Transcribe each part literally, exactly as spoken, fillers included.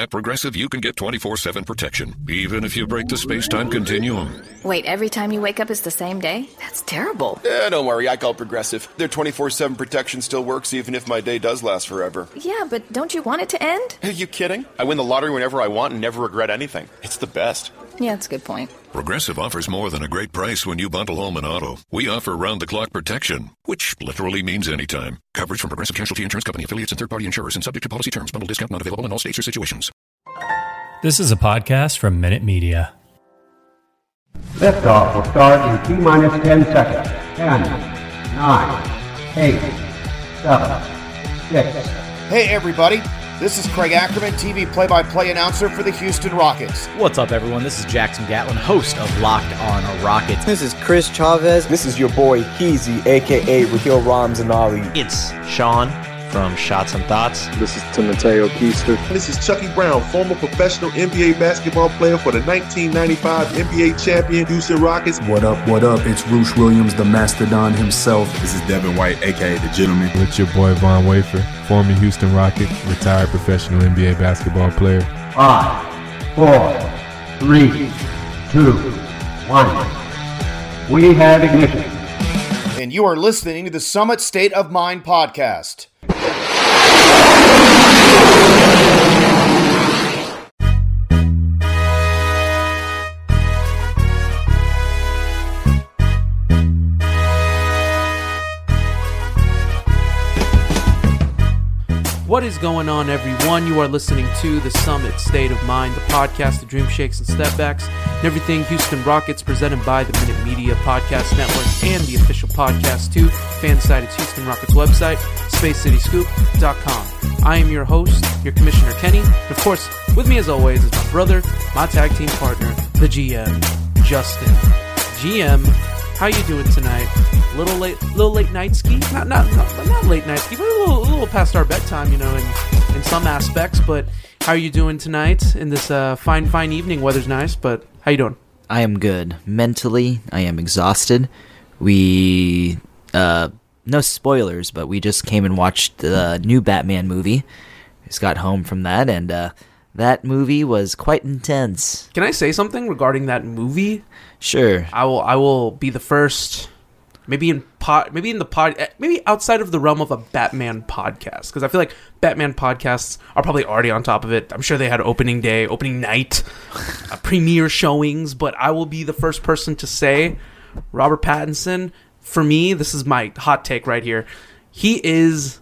At Progressive, you can get twenty-four seven protection, even if you break the space-time continuum. Wait, every time you wake up is the same day? That's terrible. Eh, don't worry. I call Progressive. Their twenty-four seven protection still works, even if my day does last forever. Yeah, but don't you want it to end? Are you kidding? I win the lottery whenever I want and never regret anything. It's the best. Yeah, that's a good point. Progressive offers more than a great price when you bundle home and auto. We offer round-the-clock protection, which literally means anytime. Coverage from Progressive Casualty Insurance Company, affiliates, and third-party insurers, and subject to policy terms. Bundle discount not available in all states or situations. This is a podcast from Minute Media. Liftoff will start in T-minus ten seconds. ten, nine, eight, seven, six. Hey, everybody. This is Craig Ackerman, T V play-by-play announcer for the Houston Rockets. What's up, everyone? This is Jackson Gatlin, host of Locked on Rockets. This is Chris Chavez. This is your boy, Heezy, a k a. Raheel Ramzanali. It's Sean from Shots and Thoughts. This is Timoteo Keister. This is Chucky Brown, former professional N B A basketball player for the nineteen ninety-five N B A champion Houston Rockets. What up, what up? It's Roosh Williams, the Mastodon himself. This is Devin White, a k a. The Gentleman. It's your boy, Von Wafer, former Houston Rocket, retired professional N B A basketball player. Five, four, three, two, one. We have ignition. And you are listening to the Summit State of Mind podcast. What is going on, everyone? You are listening to The Summit State of Mind, the podcast, the dream shakes and stepbacks, and everything Houston Rockets, presented by the Minute Media Podcast Network and the official podcast to Fansite. It's Houston Rockets website, space city scoop dot com. I am your host, your commissioner, Kenny. And of course, with me as always is my brother, my tag team partner, the G M, Justin. G M, how you doing tonight? Little late, little late night ski. Not, not, not, not late night ski, but a little, a little past our bedtime, you know, in, in some aspects. But how are you doing tonight in this uh, fine, fine evening? Weather's nice, but how you doing? I am good. Mentally, I am exhausted. We, uh, no spoilers, but we just came and watched the new Batman movie. Just got home from that, and uh, that movie was quite intense. Can I say something regarding that movie? Sure. I will I will be the first, maybe in pod, maybe in the pod, maybe outside of the realm of a Batman podcast, because I feel like Batman podcasts are probably already on top of it. I'm sure they had opening day, opening night, uh, premiere showings, but I will be the first person to say Robert Pattinson, for me, this is my hot take right here. He is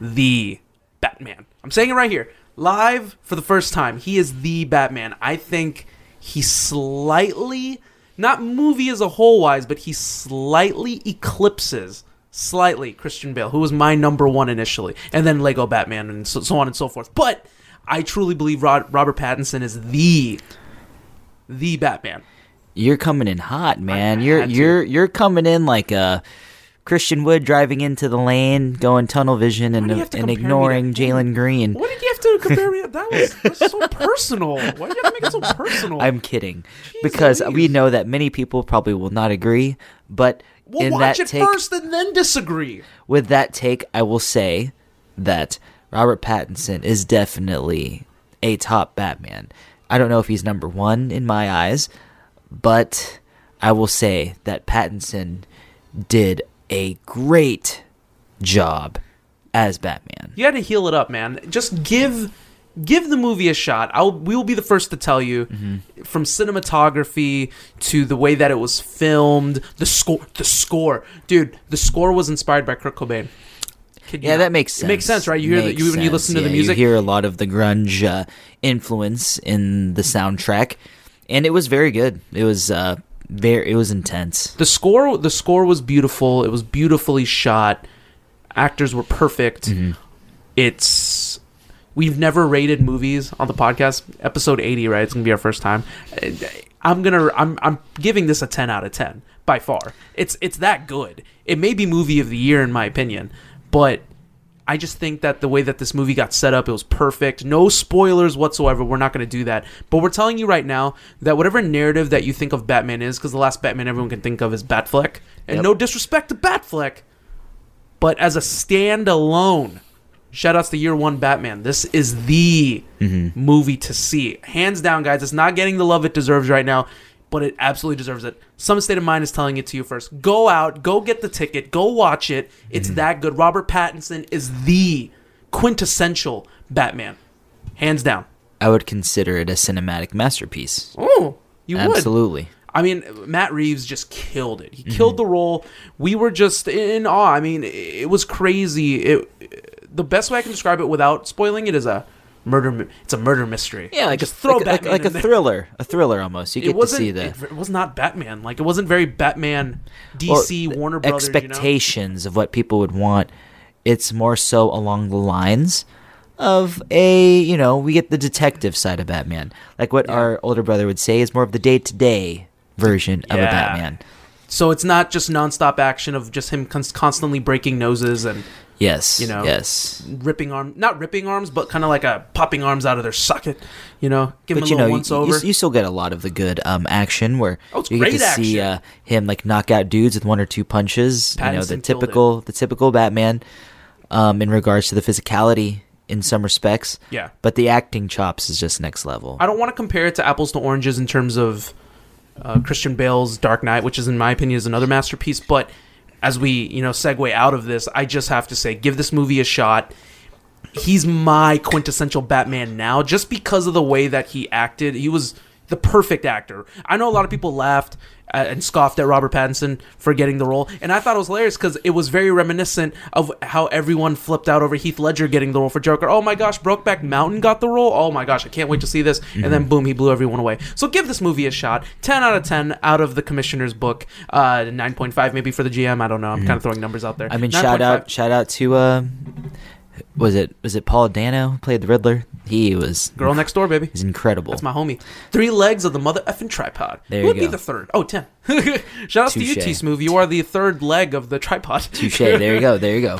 the Batman. I'm saying it right here. Live for the first time. He is the Batman. I think he slightly... not movie as a whole wise, but he slightly eclipses, slightly, Christian Bale, who was my number one initially, and then Lego Batman and so, so on and so forth. But I truly believe Rod, Robert Pattinson is the, the Batman. You're coming in hot, man. You're you're you're coming in like a Christian Wood driving into the lane, going tunnel vision, and, and ignoring Jalen Green. What did you have to compare me to? That was, that was so personal. Why do you have to make it so personal? I'm kidding. Jeez, because please. We know that many people probably will not agree, but we'll in watch that it take, first and then disagree. With that take, I will say that Robert Pattinson is definitely a top Batman. I don't know if he's number one in my eyes, but I will say that Pattinson did a great job as Batman. You had to heal it up, man. Just give give the movie a shot. I'll we will be the first to tell you, mm-hmm. from cinematography to the way that it was filmed, the score, the score, dude. The score was inspired by Kurt Cobain. Could yeah, not, that makes sense. It makes sense, right? You hear that. You when you listen yeah, to the music, you hear a lot of the grunge uh, influence in the soundtrack, and it was very good. It was. Uh, Very, it was intense. The score, the score was beautiful. It was beautifully shot. Actors were perfect. Mm-hmm. It's we've never rated movies on the podcast. Episode eighty, right? It's gonna be our first time. I'm gonna, I'm, I'm giving this a ten out of ten by far. It's, it's that good. It may be movie of the year in my opinion, but I just think that the way that this movie got set up, it was perfect. No spoilers whatsoever. We're not going to do that. But we're telling you right now that whatever narrative that you think of Batman is, because the last Batman everyone can think of is Batfleck. And yep. No disrespect to Batfleck, but as a standalone shout outs to Year One Batman. This is the mm-hmm. movie to see. Hands down, guys. It's not getting the love it deserves right now, but it absolutely deserves it. Some State of Mind is telling it to you first. Go out, go get the ticket, go watch it. It's mm-hmm. that good. Robert Pattinson is the quintessential Batman. Hands down. I would consider it a cinematic masterpiece. Oh, you would. Absolutely. I mean, Matt Reeves just killed it. He mm-hmm. killed the role. We were just in awe. I mean, it was crazy. It, the best way I can describe it without spoiling it is a murder. It's a murder mystery. Yeah, like just throw like, Batman like, like a thriller, a thriller almost. You get to see that. It was not Batman. Like it wasn't very Batman. D C well, Warner Brothers expectations you know? of what people would want. It's more so along the lines of a, you know, we get the detective side of Batman. Like what yeah. our older brother would say is more of the day to day version yeah. of a Batman. So it's not just nonstop action of just him cons- constantly breaking noses and yes, you know, yes, ripping arms, not ripping arms, but kind of like a popping arms out of their socket. You know, give but him a you little know, once you, over. You, you still get a lot of the good um, action where oh, it's you great get to action. see uh, him like knock out dudes with one or two punches. Pattinson you know, the typical, the typical Batman um, in regards to the physicality. In some respects, yeah, but the acting chops is just next level. I don't want to compare it to apples to oranges in terms of uh, Christian Bale's Dark Knight, which is, in my opinion, is another masterpiece. But as we, you know, segue out of this, I just have to say, give this movie a shot. He's my quintessential Batman now, just because of the way that he acted. He was the perfect actor. I know a lot of people laughed and scoffed at Robert Pattinson for getting the role, and I thought it was hilarious because it was very reminiscent of how everyone flipped out over Heath Ledger getting the role for Joker. Oh my gosh, Brokeback Mountain got the role. Oh my gosh, I can't wait to see this. Mm-hmm. And then boom, he blew everyone away. So give this movie a shot. ten out of ten out of the commissioner's book. Uh, nine point five maybe for the G M. I don't know. I'm mm-hmm. kind of throwing numbers out there. I mean, shout out, shout out to uh, was it was it Paul Dano who played the Riddler? He was Girl Next Door, baby. He's incredible. That's my homie. Three legs of the mother effing tripod. There Who you would go. Be the third? Oh, ten. Shout out to you, T Smooth. You are the third leg of the tripod. Touche. There you go. There you go.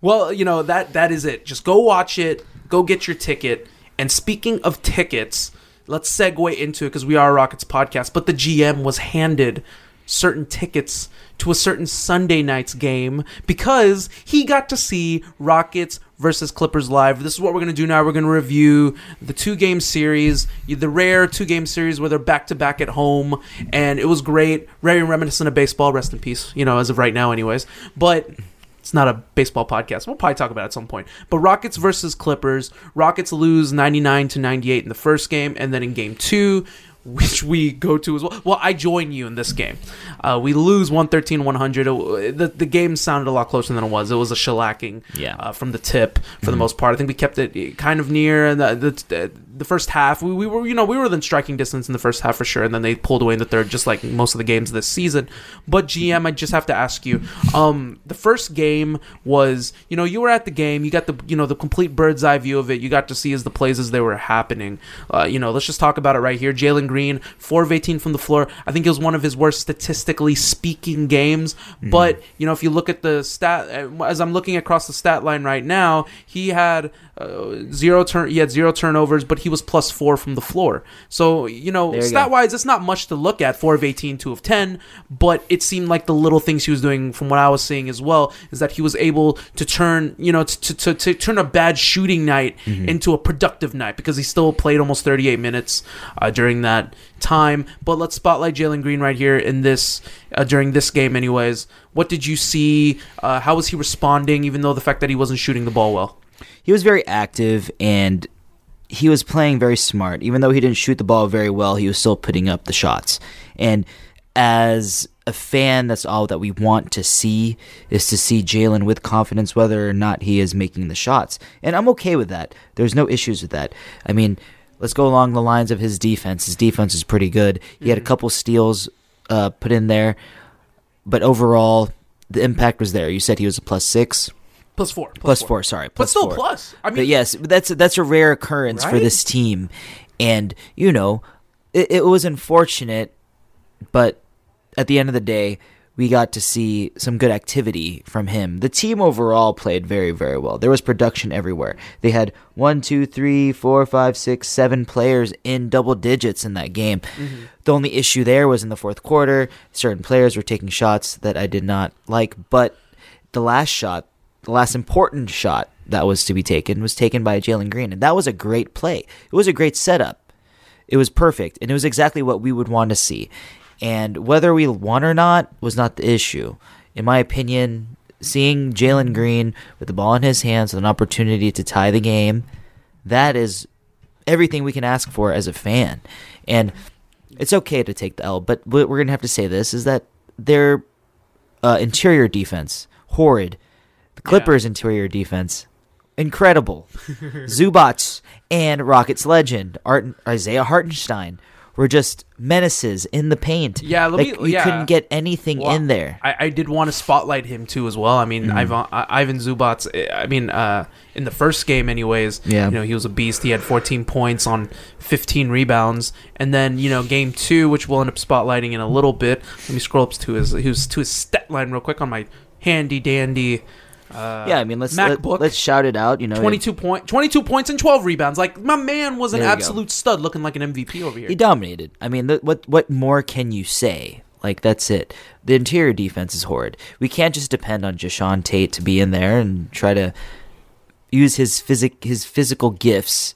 Well, you know that that is it. Just go watch it. Go get your ticket. And speaking of tickets, let's segue into it because we are a Rockets podcast. But the G M was handed certain tickets to a certain Sunday night's game because he got to see Rockets versus Clippers live. This is what we're going to do now. We're going to review the two-game series, the rare two-game series where they're back-to-back at home, and it was great. Very reminiscent of baseball. Rest in peace, you know, as of right now anyways. But it's not a baseball podcast. We'll probably talk about it at some point. But Rockets versus Clippers. Rockets lose ninety-nine to ninety-eight in the first game, and then in game two, which we go to as well. Well, I join you in this game. Uh, we lose one thirteen to one hundred. The, the game sounded a lot closer than it was. It was a shellacking yeah. uh, from the tip for mm-hmm. the most part. I think we kept it kind of near the the, the first half. We, we were, you know, we were within striking distance in the first half for sure, and then they pulled away in the third, just like most of the games this season. But G M, I just have to ask you. Um, the first game was, you know, you were at the game. You got the, you know, the complete bird's eye view of it. You got to see as the plays as they were happening. Uh, you know, let's just talk about it right here. Jalen Green, four of eighteen from the floor. I think it was one of his worst statistically speaking games. Mm. But, you know, if you look at the stat, as I'm looking across the stat line right now, he had uh, zero turn. He had zero turnovers, but he was plus four from the floor. So, you know, you stat go. wise, it's not much to look at. four of eighteen, two of ten. But it seemed like the little things he was doing, from what I was seeing as well, is that he was able to turn, you know, to to, to, to turn a bad shooting night mm-hmm. into a productive night because he still played almost thirty-eight minutes uh, during that time. But let's spotlight Jalen Green right here in this uh, during this game anyways. What did you see? Uh, how was he responding, even though the fact that he wasn't shooting the ball well? He was very active, and he was playing very smart. Even though he didn't shoot the ball very well, he was still putting up the shots. And as a fan, that's all that we want to see, is to see Jalen with confidence whether or not he is making the shots. And I'm okay with that. There's no issues with that. I mean, let's go along the lines of his defense. His defense is pretty good. He mm-hmm. had a couple steals uh, put in there, but overall, the impact was there. You said he was a plus six? Plus four. Plus, plus four. four, sorry. Plus but still four. plus. I mean, but yes, that's, that's a rare occurrence right? for this team. And, you know, it, it was unfortunate, but at the end of the day, we got to see some good activity from him. The team overall played very, very well. There was production everywhere. They had one, two, three, four, five, six, seven players in double digits in that game. Mm-hmm. The only issue there was in the fourth quarter. Certain players were taking shots that I did not like, but the last shot, the last important shot that was to be taken was taken by Jalen Green. And that was a great play. It was a great setup. It was perfect. And it was exactly what we would want to see. And whether we won or not was not the issue. In my opinion, seeing Jalen Green with the ball in his hands with an opportunity to tie the game, that is everything we can ask for as a fan. And it's okay to take the L, but what we're going to have to say this is that their uh, interior defense, horrid. The Clippers' yeah. interior defense, incredible. Zubats and Rockets legend Art- Isaiah Hartenstein were just menaces in the paint. Yeah, let me, like, you yeah. couldn't get anything well, in there. I, I did want to spotlight him too as well. I mean, mm-hmm. Ivan, Ivan Zubats, I mean, uh, in the first game anyways, yeah. you know, he was a beast. He had fourteen points on fifteen rebounds. And then, you know, game two, which we'll end up spotlighting in a little bit. Let me scroll up to his, his, to his stat line real quick on my handy-dandy Uh, yeah, I mean, let's let, let's shout it out. You know, twenty-two, point, twenty-two points and twelve rebounds. Like, my man was an absolute go. stud, looking like an M V P over here. He dominated. I mean, th- what what more can you say? Like, that's it. The interior defense is horrid. We can't just depend on Jae'Sean Tate to be in there and try to use his physic his physical gifts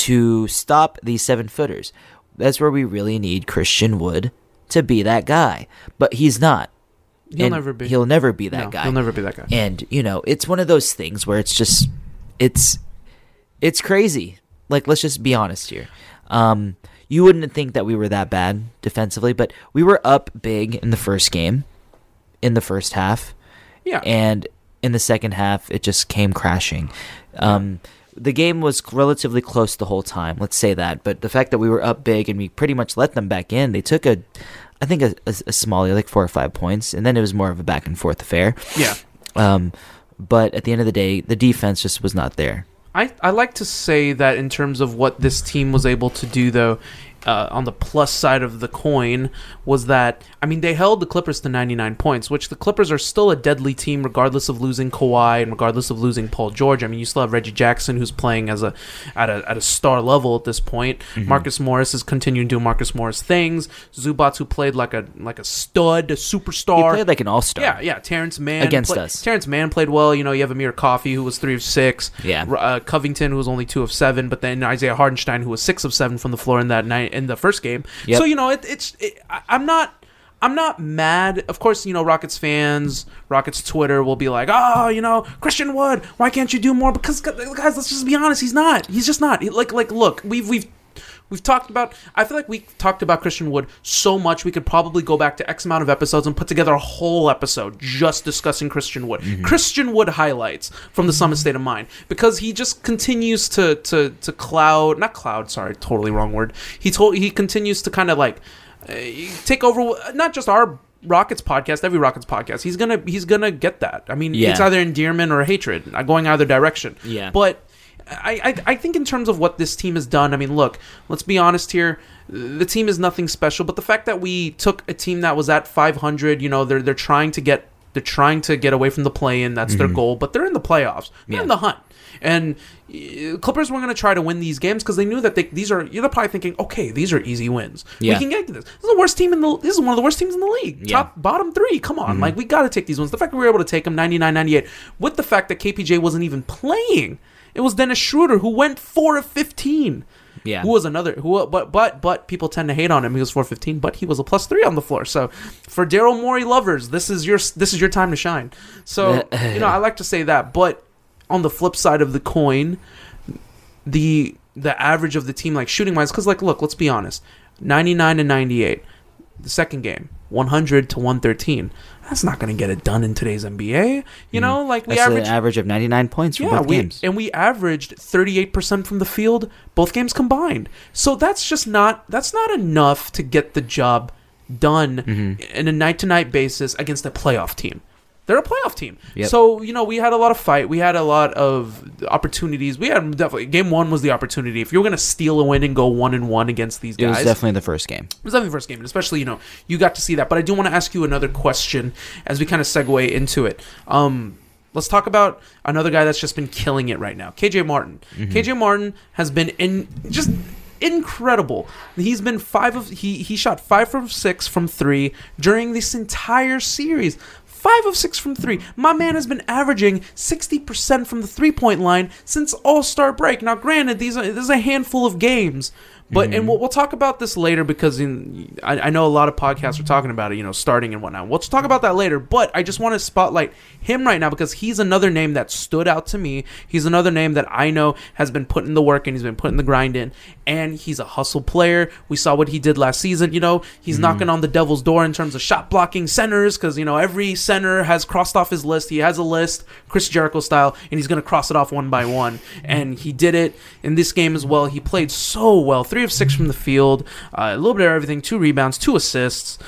to stop these seven footers. That's where we really need Christian Wood to be that guy, but he's not. He'll and never be. He'll never be that no, guy. He'll never be that guy. And you know, it's one of those things where it's just, it's, it's crazy. Like, let's just be honest here. Um, you wouldn't think that we were that bad defensively, but we were up big in the first game, in the first half. Yeah. And in the second half, it just came crashing. Um, the game was relatively close the whole time. Let's say that. But the fact that we were up big and we pretty much let them back in, they took a. I think a, a, a small, like four or five points, and then it was more of a back and forth affair. Yeah. Um, but at the end of the day, the defense just was not there. I, I like to say that in terms of what this team was able to do, though, uh, on the plus side of the coin, was that, I mean, they held the Clippers to ninety-nine points, which the Clippers are still a deadly team regardless of losing Kawhi and regardless of losing Paul George. I mean, you still have Reggie Jackson, who's playing as a at a, at a star level at this point. Mm-hmm. Marcus Morris is continuing to do Marcus Morris things. Zubats, who played like a like a stud, a superstar. He played like an all-star. Yeah, yeah. Terrence Mann. Against play, us. Terrence Mann played well. You know, you have Amir Coffey, who was three of six. Yeah. Uh, Covington, who was only two of seven, but then Isaiah Hartenstein, who was six of seven from the floor in that night in the first game. Yep. So you know, it, it's it, I'm not I'm not mad. Of course, you know, Rockets fans, Rockets Twitter will be like, oh, you know, Christian Wood, why can't you do more? Because guys, let's just be honest, he's not. He's just not. He, like like look, we've we've. We've talked about, I feel like we talked about Christian Wood so much, we could probably go back to X amount of episodes and put together a whole episode just discussing Christian Wood. Mm-hmm. Christian Wood highlights from the Summit State of Mind, because he just continues to to to cloud, not cloud, sorry, totally wrong word. He told he continues to kind of like uh, take over, not just our Rockets podcast, every Rockets podcast. He's gonna he's gonna get that. I mean, yeah. It's either endearment or hatred, going either direction. Yeah, but. I, I I think in terms of what this team has done, I mean, look, let's be honest here. The team is nothing special, but the fact that we took a team that was at five hundred, you know, they're they're trying to get they're trying to get away from the play-in. That's mm-hmm. their goal, but they're in the playoffs. They're yeah. in the hunt. And Clippers were going to try to win these games because they knew that they these are you're probably thinking, okay, these are easy wins. Yeah. We can get to this. This is the worst team in the this is one of the worst teams in the league. Yeah. Top bottom three. Come on, mm-hmm. like we got to take these wins. The fact that we were able to take them ninety-nine ninety-eight with the fact that K P J wasn't even playing. It was Dennis Schroeder, who went four of fifteen. Yeah, who was another who, but but but people tend to hate on him. He was four of fifteen, but he was a plus three on the floor. So for Daryl Morey lovers, this is your this is your time to shine. So you know, I like to say that. But on the flip side of the coin, the the average of the team, like shooting wise, because like look, let's be honest, ninety nine and ninety eight. The second game, one hundred to one thirteen. That's not going to get it done in today's N B A. You know, like we averaged an average of ninety-nine points from yeah, both we, games. And we averaged thirty-eight percent from the field both games combined. So that's just not that's not enough to get the job done mm-hmm. in a night-to-night basis against a playoff team. They're a playoff team. Yep. So, you know, we had a lot of fight. We had a lot of opportunities. We had definitely... Game one was the opportunity. If you were going to steal a win and go one and one against these guys... It was definitely the first game. It was definitely the first game. And especially, you know, you got to see that. But I do want to ask you another question as we kind of segue into it. Um, let's talk about another guy that's just been killing it right now. K J. Martin. Mm-hmm. K J. Martin has been in... just. Incredible. He's been five of he he shot five from six from three during this entire series. five of six from three. My man has been averaging sixty percent from the three-point line since All-Star break. Now, granted, these are, this is a handful of games, but mm-hmm. and we'll, we'll talk about this later because in, I, I know a lot of podcasts are talking about it, you know, starting and whatnot. We'll talk about that later, but I just want to spotlight him right now because he's another name that stood out to me. He's another name that I know has been putting the work in, he's been putting the grind in, and he's a hustle player. We saw what he did last season. You know, he's mm-hmm. knocking on the devil's door in terms of shot blocking centers because, you know, every center has crossed off his list. He has a list, Chris Jericho style, and he's going to cross it off one by one. And he did it in this game as well. He played so well. Three of six from the field, uh, a little bit of everything, two rebounds, two assists,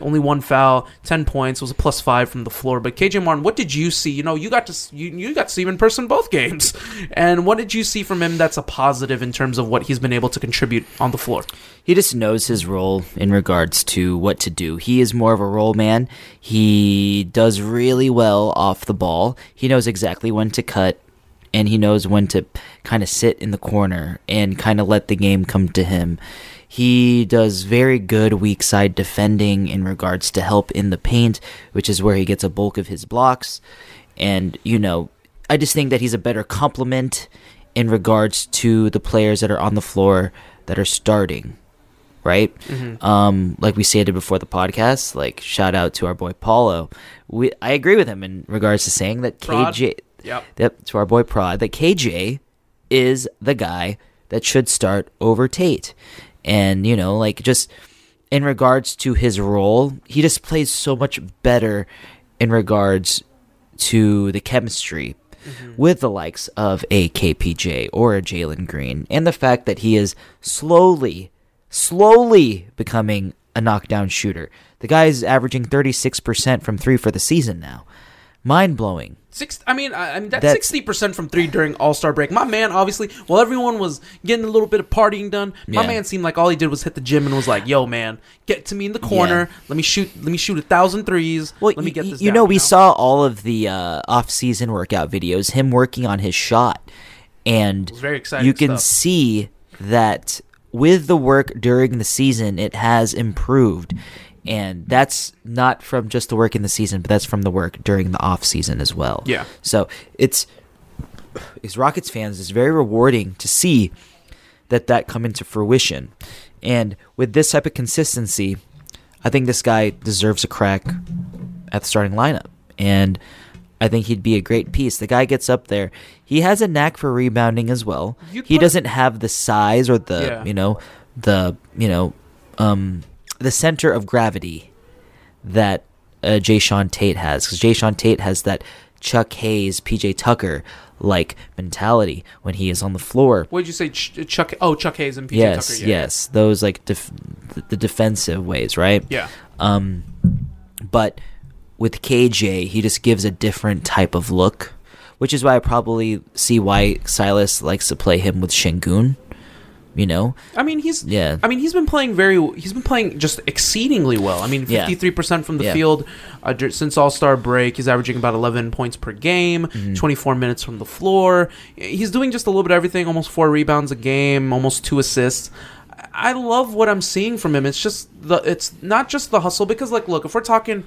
only one foul, ten points, was a plus five from the floor. But K J. Martin, what did you see? You know, you got to you, you got to see him in person both games. And what did you see from him that's a positive in terms of what he's been able to contribute on the floor? He just knows his role in regards to what to do. He is more of a role man. He does really well off the ball. He knows exactly when to cut, and he knows when to kind of sit in the corner and kind of let the game come to him. He does very good weak side defending in regards to help in the paint, which is where he gets a bulk of his blocks. And, you know, I just think that he's a better complement in regards to the players that are on the floor that are starting, right? Mm-hmm. Um, like we stated before the podcast, like, shout out to our boy Paolo. We, I agree with him in regards to saying that Prod. K J... Yep. Yep, to our boy Prod, that K J is the guy that should start over Tate. And, you know, like, just in regards to his role, he just plays so much better in regards to the chemistry mm-hmm. with the likes of a K P J or a Jalen Green. And the fact that he is slowly, slowly becoming a knockdown shooter. The guy is averaging thirty-six percent from three for the season now. Mind-blowing. Six, I mean, I, I mean that's, that's sixty percent from three during All-Star break. My man, obviously, while everyone was getting a little bit of partying done, my yeah. man seemed like all he did was hit the gym and was like, yo, man, get to me in the corner. Yeah. Let me shoot Let me shoot a thousand threes. Well, let me get this You down know, we now. saw all of the uh, off-season workout videos, him working on his shot. And very exciting you can stuff. see that with the work during the season, it has improved. And that's not from just the work in the season, but that's from the work during the off season as well. Yeah. So it's, as Rockets fans, it's very rewarding to see that that come into fruition. And with this type of consistency, I think this guy deserves a crack at the starting lineup. And I think he'd be a great piece. The guy gets up there. He has a knack for rebounding as well. You'd he put- doesn't have the size or the, yeah. you know, the, you know, um... the center of gravity that uh, Jae'Sean Tate has, because Jae'Sean Tate has that Chuck Hayes, P J Tucker like mentality when he is on the floor. What did you say, Ch- Chuck? Oh, Chuck Hayes and P J yes, Tucker. Yes, yeah. yes, those like def- the defensive ways, right? Yeah. Um, but with K J, he just gives a different type of look, which is why I probably see why Silas likes to play him with Şengün. You know, I mean he's yeah. I mean he's been playing very. He's been playing just exceedingly well. I mean, fifty-three yeah. percent from the yeah. field uh, since All-Star break. He's averaging about eleven points per game, mm-hmm. twenty-four minutes from the floor. He's doing just a little bit of everything. Almost four rebounds a game, almost two assists. I love what I'm seeing from him. It's just the. It's not just the hustle because, like, look, if we're talking.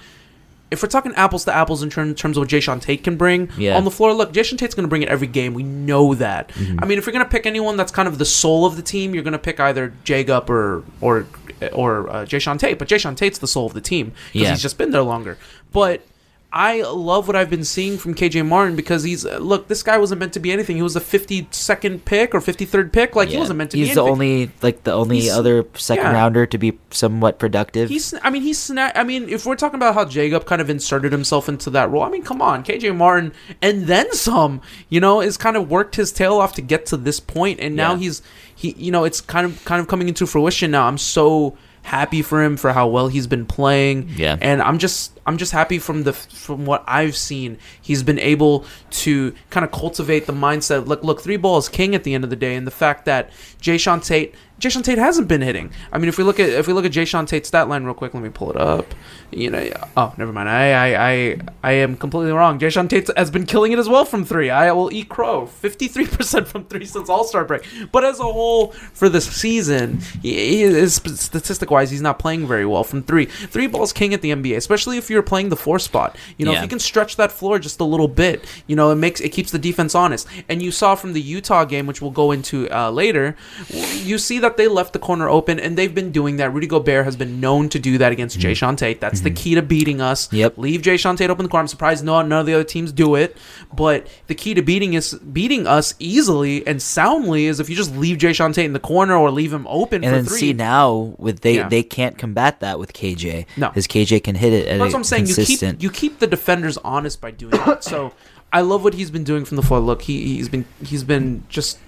If we're talking apples to apples in terms of what Jae'Sean Tate can bring yeah. on the floor, look, Jae'Sean Tate's going to bring it every game. We know that. Mm-hmm. I mean, if you're going to pick anyone that's kind of the soul of the team, you're going to pick either Jagup or or or uh, Jae'Sean Tate. But Jae'Sean Tate's the soul of the team because yeah. he's just been there longer. But I love what I've been seeing from K J. Martin because he's uh, look. This guy wasn't meant to be anything. He was the fifty-second pick or fifty-third pick. Like yeah. he wasn't meant to he's be. He's the only like the only he's, other second yeah. rounder to be somewhat productive. He's. I mean, he's. Sna- I mean, if we're talking about how Jacob kind of inserted himself into that role, I mean, come on, K J. Martin, and then some. You know, has kind of worked his tail off to get to this point, and now yeah. he's. He, you know, it's kind of kind of coming into fruition now. I'm so happy for him for how well he's been playing, yeah. and I'm just I'm just happy from the from what I've seen. He's been able to kind of cultivate the mindset. Look, look, three ball is king at the end of the day, and the fact that Jae'Sean Tate Jae'Sean Tate hasn't been hitting. I mean, if we look at if we look at Jae'Sean Tate's stat line real quick, let me pull it up. You know, oh, never mind. I I I, I am completely wrong. Jae'Sean Tate has been killing it as well from three. I will eat crow. fifty-three percent from three since All-Star break. But as a whole for this season, he is, statistic-wise, he's not playing very well from three. Three ball's king at the N B A, especially if you're playing the four spot. You know, yeah. if you can stretch that floor just a little bit, you know, it makes it keeps the defense honest. And you saw from the Utah game, which we'll go into uh, later, you see that they left the corner open, and they've been doing that. Rudy Gobert has been known to do that against mm-hmm. Jae'Sean Tate. That's mm-hmm. the key to beating us. Yep. Leave Jae'Sean Tate open the corner. I'm surprised no, none of the other teams do it, but the key to beating is beating us easily and soundly is if you just leave Jae'Sean Tate in the corner or leave him open and for three. And see now with they yeah. they can't combat that with K J. No, because K J can hit it. At That's what I'm saying. Consistent. You keep you keep the defenders honest by doing that. So I love what he's been doing from the floor. Look, he he's been he's been just.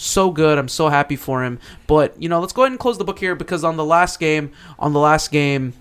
So good. I'm so happy for him. But, you know, let's go ahead and close the book here because on the last game, on the last game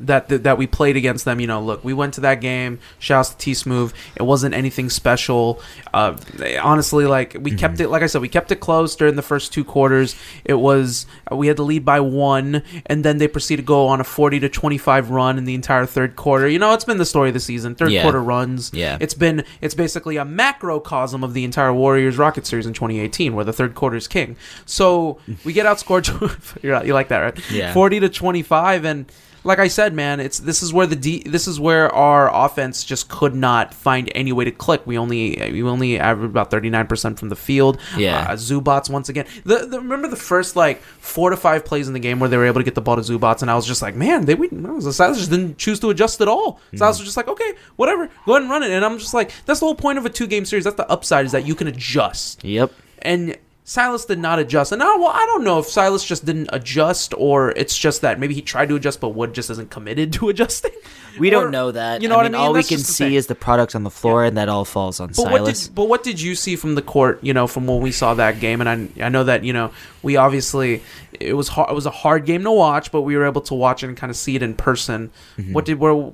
that that, that we played against them, you know, look, we went to that game. Shouts to T-Smooth. It wasn't anything special. Uh, they, honestly, like, we mm-hmm. kept it, like I said, we kept it close during the first two quarters. It was, we had to lead by one, and then they proceeded to go on a forty to twenty-five run in the entire third quarter. You know, it's been the story of the season, third yeah. quarter runs. Yeah. It's been, it's basically a macrocosm of the entire Warriors-Rockets series in twenty eighteen, where the third quarter is king. So, we get outscored, you're, you like that, right? Yeah. forty to twenty-five, and... Like I said, man, it's this is where the D, this is where our offense just could not find any way to click. We only we only averaged about thirty-nine percent from the field. Yeah, uh, Zubats once again. The, the remember the first like four to five plays in the game where they were able to get the ball to Zubats, and I was just like, man, they we Silas just didn't choose to adjust at all. Mm-hmm. Silas was just like, okay, whatever, go ahead and run it. And I'm just like, that's the whole point of a two game series. That's the upside is that you can adjust. Yep, and. Silas did not adjust. And I, well, I don't know if Silas just didn't adjust or it's just that maybe he tried to adjust but Wood just isn't committed to adjusting. We or, don't know that. You know I what mean, I mean? All That's we can see is the product on the floor yeah. and that all falls on but Silas. What did, but what did you see from the court, you know, from when we saw that game? And I I know that, you know, we obviously it was hard, it was a hard game to watch, but we were able to watch it and kind of see it in person. Mm-hmm. What did where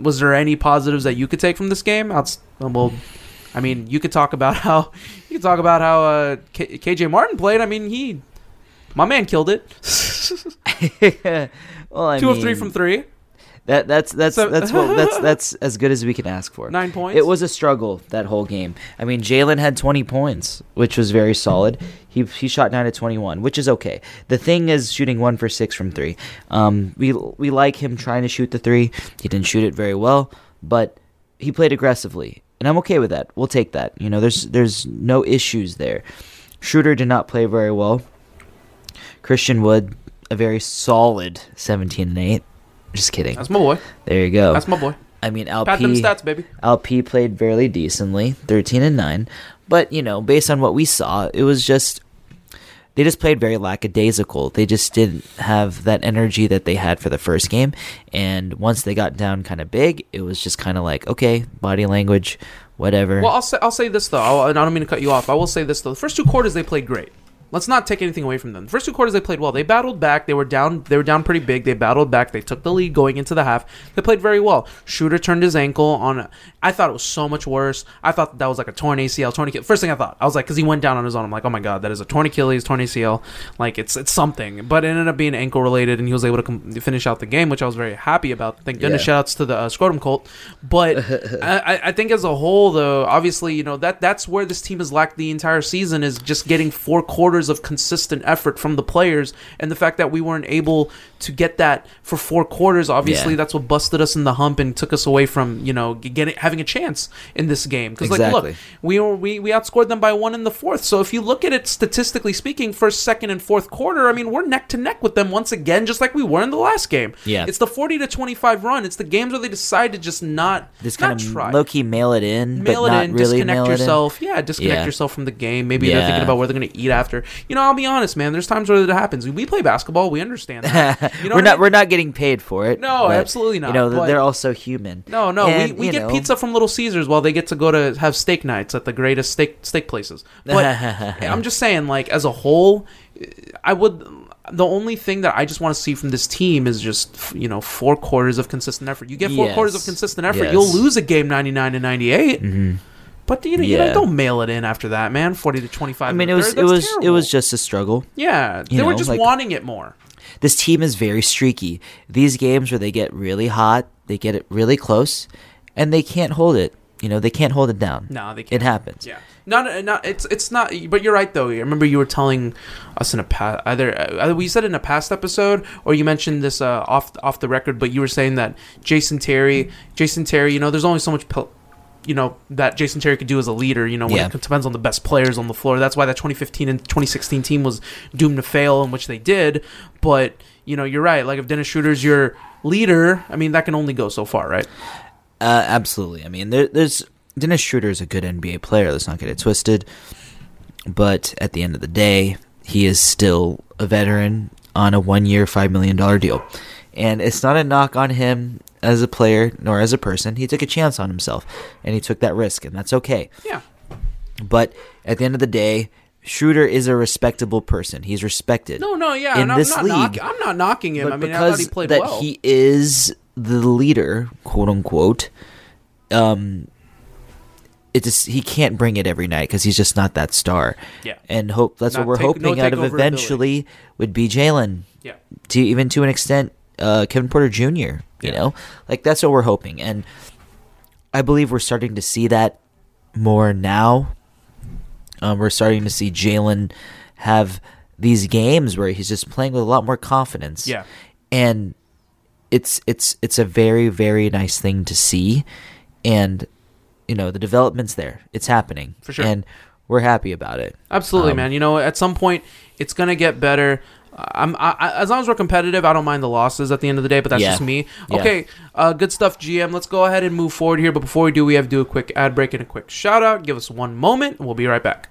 was there any positives that you could take from this game? Outs- well, I mean, you could talk about how you could talk about how uh, K- K.J. Martin played. I mean, he, my man, killed it. well, I two mean, of three from three. That that's that's so, that's what, that's that's as good as we can ask for. Nine points. It was a struggle that whole game. I mean, Jalen had twenty points, which was very solid. He he shot nine of twenty-one, which is okay. The thing is shooting one for six from three. Um, we we like him trying to shoot the three. He didn't shoot it very well, but he played aggressively. And I'm okay with that. We'll take that. You know, there's there's no issues there. Schroeder did not play very well. Christian Wood, a very solid seventeen and eight. Just kidding. That's my boy. There you go. That's my boy. I mean, L P. Pat them stats, baby. L P played fairly decently, thirteen and nine. But, you know, based on what we saw, it was just they just played very lackadaisical. They just didn't have that energy that they had for the first game. And once they got down kind of big, it was just kind of like, okay, body language, whatever. Well, I'll say, I'll say this, though. I'll, I don't mean to cut you off. I will say this, though. The first two quarters, they played great. Let's not take anything away from them. The first two quarters, they played well. They battled back. They were down They were down pretty big. They battled back. They took the lead going into the half. They played very well. Schroeder turned his ankle on a, I thought it was so much worse. I thought that was like a torn A C L, torn Achilles. First thing I thought. I was like, because he went down on his own. I'm like, oh my God, that is a torn Achilles, torn A C L. Like, it's it's something. But it ended up being ankle-related, and he was able to com- finish out the game, which I was very happy about. Thank goodness. Yeah. Shout-outs to the uh, Scrotum Colt. But I, I think as a whole, though, obviously, you know, that that's where this team has lacked the entire season is just getting four quarters of consistent effort from the players, and the fact that we weren't able to get that for four quarters, obviously yeah. that's what busted us in the hump and took us away from, you know, getting having a chance in this game. Because exactly. like, look, we were we we outscored them by one in the fourth. So if you look at it statistically speaking, first, second, and fourth quarter, I mean, we're neck to neck with them once again, just like we were in the last game. Yeah, it's the forty to twenty-five run. It's the games where they decide to just not just kind of low key mail it in, mail but it in, really disconnect yourself. In. Yeah, disconnect yeah. yourself from the game. Maybe yeah. they're thinking about where they're going to eat after. You know, I'll be honest, man. There's times where that happens. We play basketball. We understand that. You know we're not. I mean? We're not getting paid for it. No, but, absolutely not. You know, but, they're also human. No, no. And, we we get know. pizza from Little Caesars while they get to go to have steak nights at the greatest steak steak places. But I'm just saying, like as a whole, I would. The only thing that I just want to see from this team is just, you know, four quarters of consistent effort. You get four yes. quarters of consistent effort, yes. you'll lose a game ninety-nine to ninety-eight. Mm-hmm. But you know, yeah. you know, don't mail it in after that, man. Forty to twenty-five. I mean, it was it was terrible. It was just a struggle. Yeah, they you were know, just like, wanting it more. This team is very streaky. These games where they get really hot, they get it really close, and they can't hold it. You know, they can't hold it down. No, they can't. It happens. Yeah. Not, not. It's, it's not. But you're right, though. I remember you were telling us in a past, either, either we said in a past episode, or you mentioned this uh, off, off the record. But you were saying that Jason Terry, Jason Terry. You know, there's only so much, you know, that Jason Terry could do as a leader. You know, when yeah. it depends on the best players on the floor. That's why that twenty fifteen and twenty sixteen team was doomed to fail, in which they did. But you know, you're right. Like if Dennis Schroeder's your leader, I mean, that can only go so far, right? Uh, absolutely. I mean, there, there's Dennis Schroeder is a good N B A player. Let's not get it twisted. But at the end of the day, he is still a veteran on a one-year, five million dollars deal. And it's not a knock on him as a player nor as a person. He took a chance on himself, and he took that risk, and that's okay. Yeah. But at the end of the day, Schroeder is a respectable person. He's respected. No, no, yeah. In and this I'm not league, knock- I'm not knocking him. I mean, I thought he played that well. He is the leader, quote unquote. Um, it just he can't bring it every night because he's just not that star. Yeah, and hope that's not what we're take, hoping no out of eventually ability. Would be Jalen. Yeah, to even to an extent, uh, Kevin Porter Junior You yeah. know, like that's what we're hoping, and I believe we're starting to see that more now. Um, we're starting to see Jalen have these games where he's just playing with a lot more confidence. Yeah, and it's it's it's a very, very nice thing to see, and you know the development's there. It's happening for sure, and we're happy about it. Absolutely, um, man. You know, at some point, it's gonna get better. I'm I, as long as we're competitive, I don't mind the losses at the end of the day. But that's yeah. just me. Okay, yeah. uh, good stuff, G M. Let's go ahead and move forward here. But before we do, we have to do a quick ad break and a quick shout out. Give us one moment, and we'll be right back.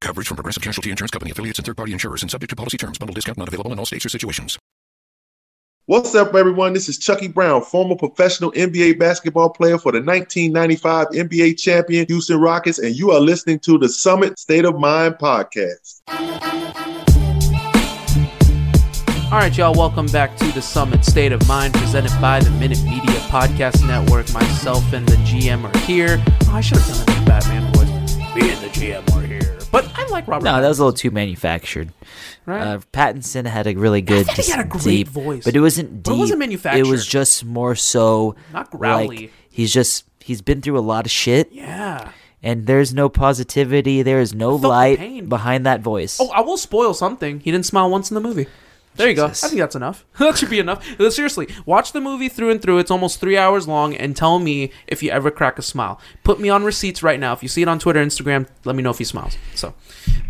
Coverage from Progressive Casualty Insurance Company, affiliates, and third-party insurers, and subject to policy terms. Bundle discount not available in all states or situations. What's up, everyone? This is Chucky Brown, former professional N B A basketball player for the nineteen ninety-five N B A champion Houston Rockets, and you are listening to the Summit State of Mind podcast. All right, y'all, welcome back to the Summit State of Mind, presented by the Minute Media Podcast Network. Myself and the G M are here. Oh, I should have done it with Batman voice. Me and the G M are here. But I like Robert. No, Pattinson. That was a little too manufactured. Right. Uh, Pattinson had a really good. I think he had a great deep, voice, but it wasn't deep. It wasn't manufactured. It was just more so not growly. Like, he's just he's been through a lot of shit. Yeah. And there's no positivity. There is no light behind that voice. Oh, I will spoil something. He didn't smile once in the movie. There you Jesus. go. I think that's enough. That should be enough. Seriously, watch the movie through and through. It's almost three hours long, and tell me if you ever crack a smile. Put me on receipts right now. If you see it on Twitter, Instagram, let me know if he smiles. So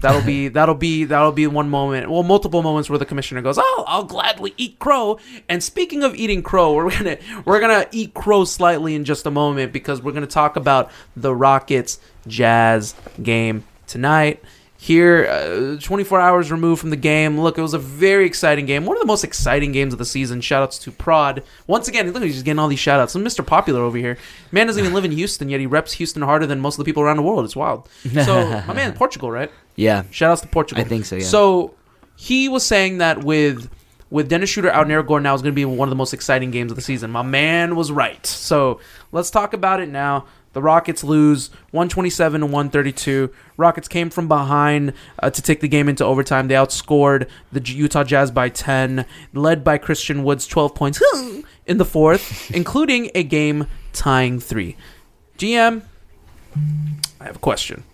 that'll be that'll be that'll be one moment. Well, multiple moments where the commissioner goes, "Oh, I'll gladly eat crow." And speaking of eating crow, we're gonna we're gonna eat crow slightly in just a moment because we're gonna talk about the Rockets Jazz game tonight. Here, uh, twenty-four hours removed from the game. Look, it was a very exciting game. One of the most exciting games of the season. Shout-outs to Prod. Once again, look, he's just getting all these shout-outs. I'm Mister Popular over here. Man doesn't even live in Houston, yet he reps Houston harder than most of the people around the world. It's wild. So, my man, Portugal, right? Yeah. Shout-outs to Portugal. I think so, yeah. So, he was saying that with... With Dennis Schroeder out and Eric Gordon now is going to be one of the most exciting games of the season. My man was right. So let's talk about it now. The Rockets lose one twenty-seven to one thirty-two. Rockets came from behind uh, to take the game into overtime. They outscored the Utah Jazz by ten, led by Christian Wood's twelve points in the fourth, including a game-tying three. G M, I have a question.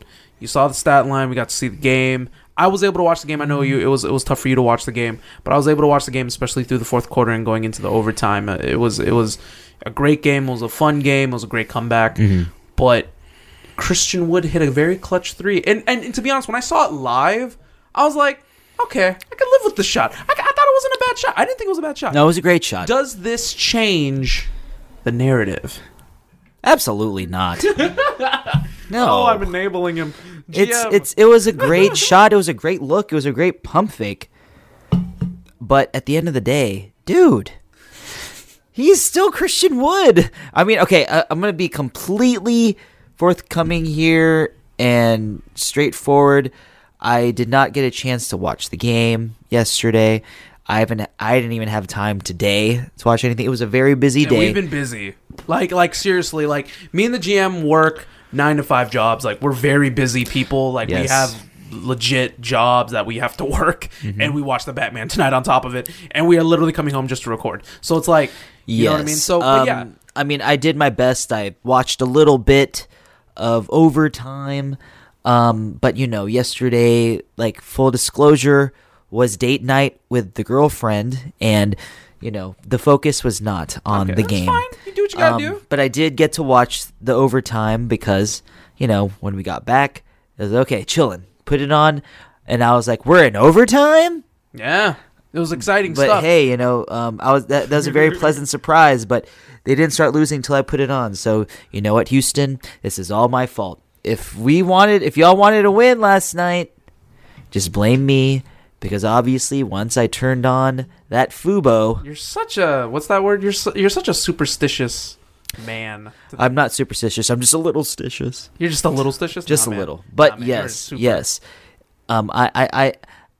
You saw the stat line. We got to see the game. I was able to watch the game. I know you. It was it was tough for you to watch the game, but I was able to watch the game, especially through the fourth quarter and going into the overtime. It was it was a great game. It was a fun game. It was a great comeback. Mm-hmm. But Christian Wood hit a very clutch three. And, and and to be honest, when I saw it live, I was like, okay, I can live with the shot. I, I thought it wasn't a bad shot. I didn't think it was a bad shot. No, it was a great shot. Does this change the narrative? Absolutely not. No. Oh, I'm enabling him. G M. It's it's it was a great shot. It was a great look. It was a great pump fake. But at the end of the day, dude, he's still Christian Wood. I mean, okay, uh, I'm going to be completely forthcoming here and straightforward. I did not get a chance to watch the game yesterday. I haven't. I didn't even have time today to watch anything. It was a very busy yeah, day. We've been busy. Like, like seriously. Like, me and the G M work nine to five jobs. Like, we're very busy people. Like, yes. we have legit jobs that we have to work, mm-hmm. and we watch the Batman tonight on top of it. And we are literally coming home just to record. So it's like, you yes. know what I mean. So, um, but yeah. I mean, I did my best. I watched a little bit of overtime, um, but you know, yesterday, like, full disclosure, was date night with the girlfriend, and you know, the focus was not on okay, the game. Fine. You do what you gotta um, do. But I did get to watch the overtime because, you know, when we got back, it was okay, chilling, put it on, and I was like, "We're in overtime." Yeah, it was exciting but, stuff. But hey, you know, um, I was that, that was a very pleasant surprise. But they didn't start losing till I put it on. So you know what, Houston, this is all my fault. If we wanted, if y'all wanted to win last night, just blame me. Because obviously, once I turned on that Fubo, you're such a what's that word? You're su- you're such a superstitious man. I'm not superstitious. I'm just a little stitious. You're just a little stitious. Just nah, a man. little, but nah, yes, super- yes. Um, I, I, I,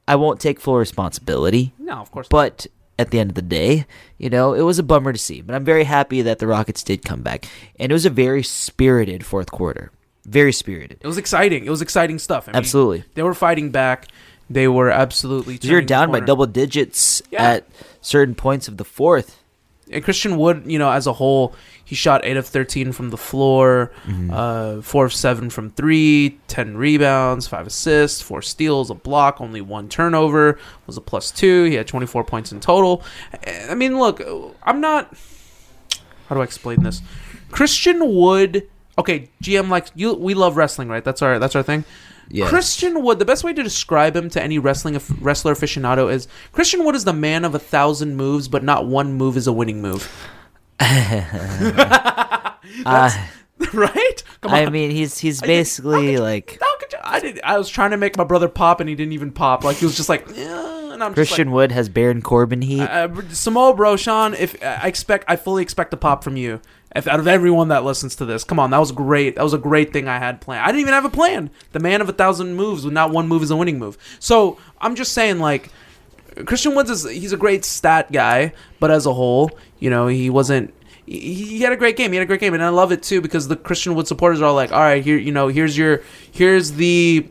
I won't take full responsibility. No, of course. But not. At the end of the day, you know, it was a bummer to see. But I'm very happy that the Rockets did come back, and it was a very spirited fourth quarter. Very spirited. It was exciting. It was exciting stuff. I mean, absolutely, they were fighting back. They were absolutely. You're down by double digits yeah. at certain points of the fourth. And Christian Wood, you know, as a whole, he shot eight of thirteen from the floor, mm-hmm. uh, four of seven from three, ten rebounds, five assists, four steals, a block, only one turnover. Was a plus two. He had twenty-four points in total. I mean, look, I'm not. How do I explain this? Christian Wood. Okay, G M likes you. We love wrestling, right? That's our that's our thing. Yes. Christian Wood, the best way to describe him to any wrestling wrestler aficionado is Christian Wood is the man of a thousand moves, but not one move is a winning move. uh, right? Come on. I mean, he's he's basically you, like... You, you, I, did, I was trying to make my brother pop, and he didn't even pop. Like, he was just like... And I'm Christian just like, Wood has Baron Corbin heat. Uh, Samoa Broshan, if, I, expect, I fully expect a pop from you. If, out of everyone that listens to this, come on, that was great. That was a great thing I had planned. I didn't even have a plan. The man of a thousand moves, with not one move is a winning move. So I'm just saying, like, Christian Woods is he's a great stat guy, but as a whole, you know, he wasn't. He, he had a great game. He had a great game, and I love it too because the Christian Woods supporters are all like, all right, here, you know, here's your, here's the.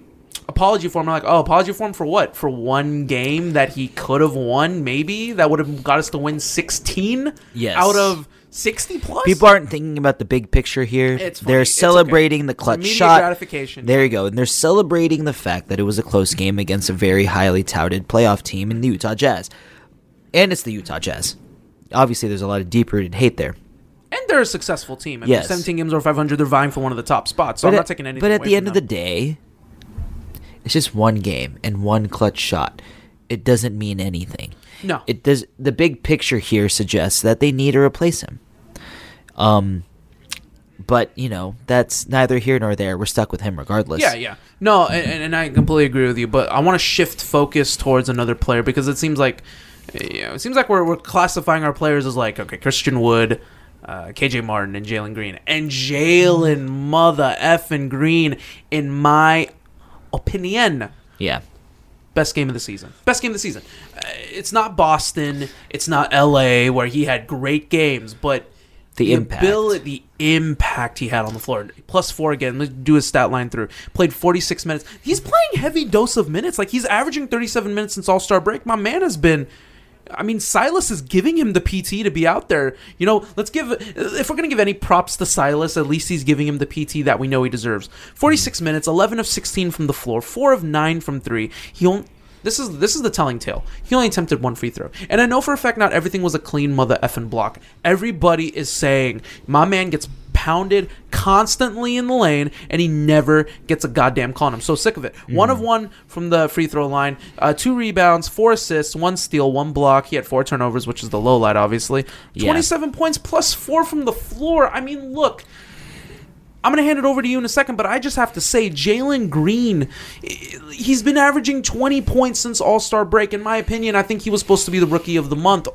Apology form. I'm like, oh, apology form for what? For one game that he could have won, maybe? That would have got us to win sixteen yes. out of sixty plus? People aren't thinking about the big picture here. It's they're it's celebrating okay. the clutch immediate shot. Gratification. There you go. And they're celebrating the fact that it was a close game against a very highly touted playoff team in the Utah Jazz. And it's the Utah Jazz. Obviously, there's a lot of deep-rooted hate there. And they're a successful team. I mean, yes. seventeen games over five hundred, they're vying for one of the top spots. So but I'm not taking anything away from them. But at the end of the day... It's just one game and one clutch shot. It doesn't mean anything. No. It does. The big picture here suggests that they need to replace him. Um, but, you know, that's neither here nor there. We're stuck with him regardless. Yeah, yeah. No, and, and I completely agree with you. But I want to shift focus towards another player because it seems like, you know, it seems like we're we're classifying our players as like, okay, Christian Wood, Uh, K J. Martin, and Jalen Green. And Jalen mother effing Green in my opinion. Yeah. Best game of the season. Best game of the season. Uh, it's not Boston. It's not L A where he had great games, but the, the impact. Ability, the impact he had on the floor. Plus four again. Let's do his stat line through. Played forty-six minutes. He's playing heavy dose of minutes. Like, he's averaging thirty-seven minutes since All-Star break. My man has been... I mean, Silas is giving him the P T to be out there. You know, let's give... If we're going to give any props to Silas, at least he's giving him the P T that we know he deserves. forty-six minutes, eleven of sixteen from the floor, four of nine from three. He only... This is this is the telling tale. He only attempted one free throw. And I know for a fact not everything was a clean mother effing block. Everybody is saying, my man gets pounded constantly in the lane, and he never gets a goddamn call. And I'm so sick of it. Mm. One of one from the free throw line, uh, two rebounds, four assists, one steal, one block. He had four turnovers, which is the low light, obviously. Yeah. twenty-seven points plus four from the floor. I mean, look. I'm going to hand it over to you in a second, but I just have to say, Jalen Green, he's been averaging twenty points since All-Star break. In my opinion, I think he was supposed to be the Rookie of the Month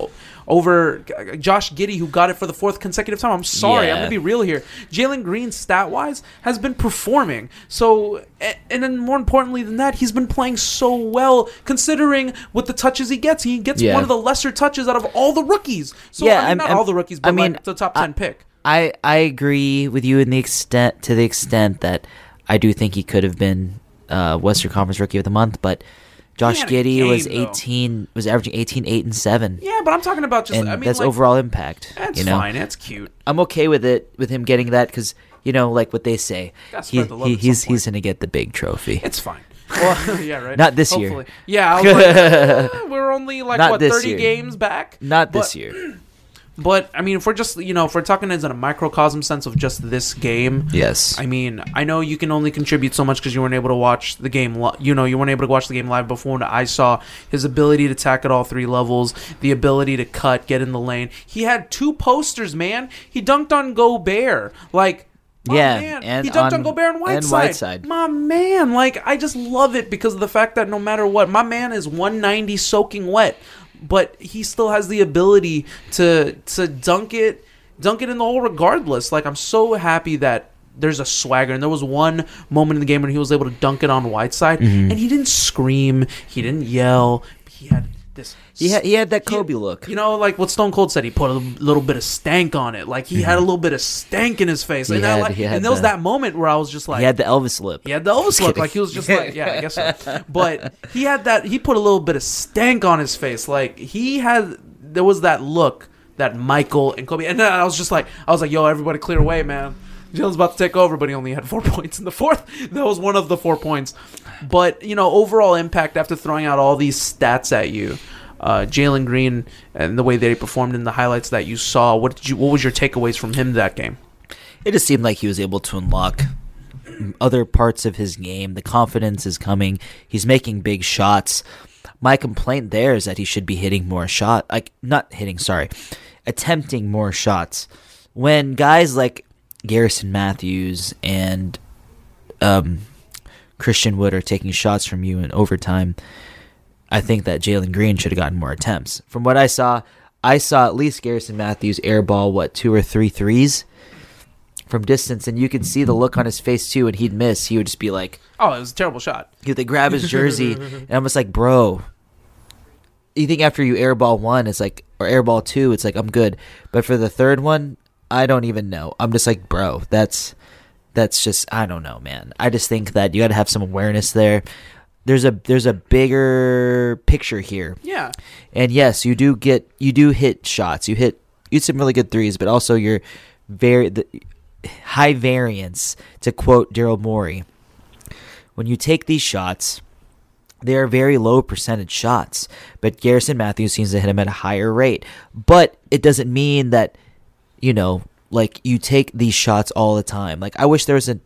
over Josh Giddey, who got it for the fourth consecutive time. I'm sorry. Yeah. I'm going to be real here. Jalen Green, stat-wise, has been performing. So, and then more importantly than that, he's been playing so well, considering what the touches he gets. He gets yeah. one of the lesser touches out of all the rookies. So, yeah, I mean, I'm, not I'm, all the rookies, but I mean, like the top ten I, pick. I, I agree with you in the extent to the extent that I do think he could have been uh, Western Conference Rookie of the Month, but Josh Giddey game, was eighteen, though. was averaging eighteen, eight, and seven. Yeah, but I'm talking about just and I mean, that's like, overall impact. That's you know? fine. That's cute. I'm okay with it with him getting that because you know, like what they say, he, the he, he's he's gonna get the big trophy. It's fine. Well, yeah, right. Not this Hopefully. year. Yeah, I was like, eh, we're only like Not what thirty year. games back. Not but, this year. But, I mean, if we're just, you know, if we're talking in a microcosm sense of just this game. Yes. I mean, I know you can only contribute so much because you weren't able to watch the game, li- you know, you weren't able to watch the game live before. And I saw his ability to attack at all three levels, the ability to cut, get in the lane. He had two posters, man. He dunked on Gobert. Like, my yeah, man. And he dunked on, on Gobert and Whiteside. and Whiteside. My man. Like, I just love it because of the fact that no matter what, my man is one ninety soaking wet. But he still has the ability to to dunk it, dunk it in the hole regardless. Like, I'm so happy that there's a swagger. And there was one moment in the game when he was able to dunk it on Whiteside. Mm-hmm. And he didn't scream. He didn't yell. He had this. He had, he had that Kobe he, look. You know, like what Stone Cold said, he put a little bit of stank on it. Like, he mm-hmm. had a little bit of stank in his face. He and, had, that, like, he had and there was the, that moment where I was just like. He had the Elvis lip. He had the Elvis lip. Like, he was just like, yeah, I guess so. But he had that. He put a little bit of stank on his face. Like, he had. There was that look that Michael and Kobe. And then I was just like, I was like, yo, everybody clear away, man. Jalen's about to take over, but he only had four points in the fourth. That was one of the four points. But, you know, overall impact after throwing out all these stats at you, uh, Jalen Green and the way they performed in the highlights that you saw, what did you? What was your takeaways from him that game? It just seemed like he was able to unlock other parts of his game. The confidence is coming. He's making big shots. My complaint there is that he should be hitting more shots. Like, not hitting, sorry. Attempting more shots. When guys like Garrison Mathews and um, Christian Wood are taking shots from you in overtime, I think that Jalen Green should have gotten more attempts. From what I saw, I saw at least Garrison Mathews airball, what, two or three threes from distance, and you could see the look on his face, too, and he'd miss. He would just be like... Oh, it was a terrible shot. They grab his jersey, and I'm just like, bro, you think after you airball one, it's like, or airball two, it's like, I'm good. But for the third one, I don't even know. I'm just like, bro, that's that's just, I don't know, man. I just think that you got to have some awareness there. There's a there's a bigger picture here. Yeah. And yes, you do get you do hit shots. You hit you hit some really good threes, but also you're very the high variance, to quote Daryl Morey. When you take these shots, they are very low percentage shots, but Garrison Mathews seems to hit them at a higher rate. But it doesn't mean that, you know, like, you take these shots all the time. Like, I wish there was a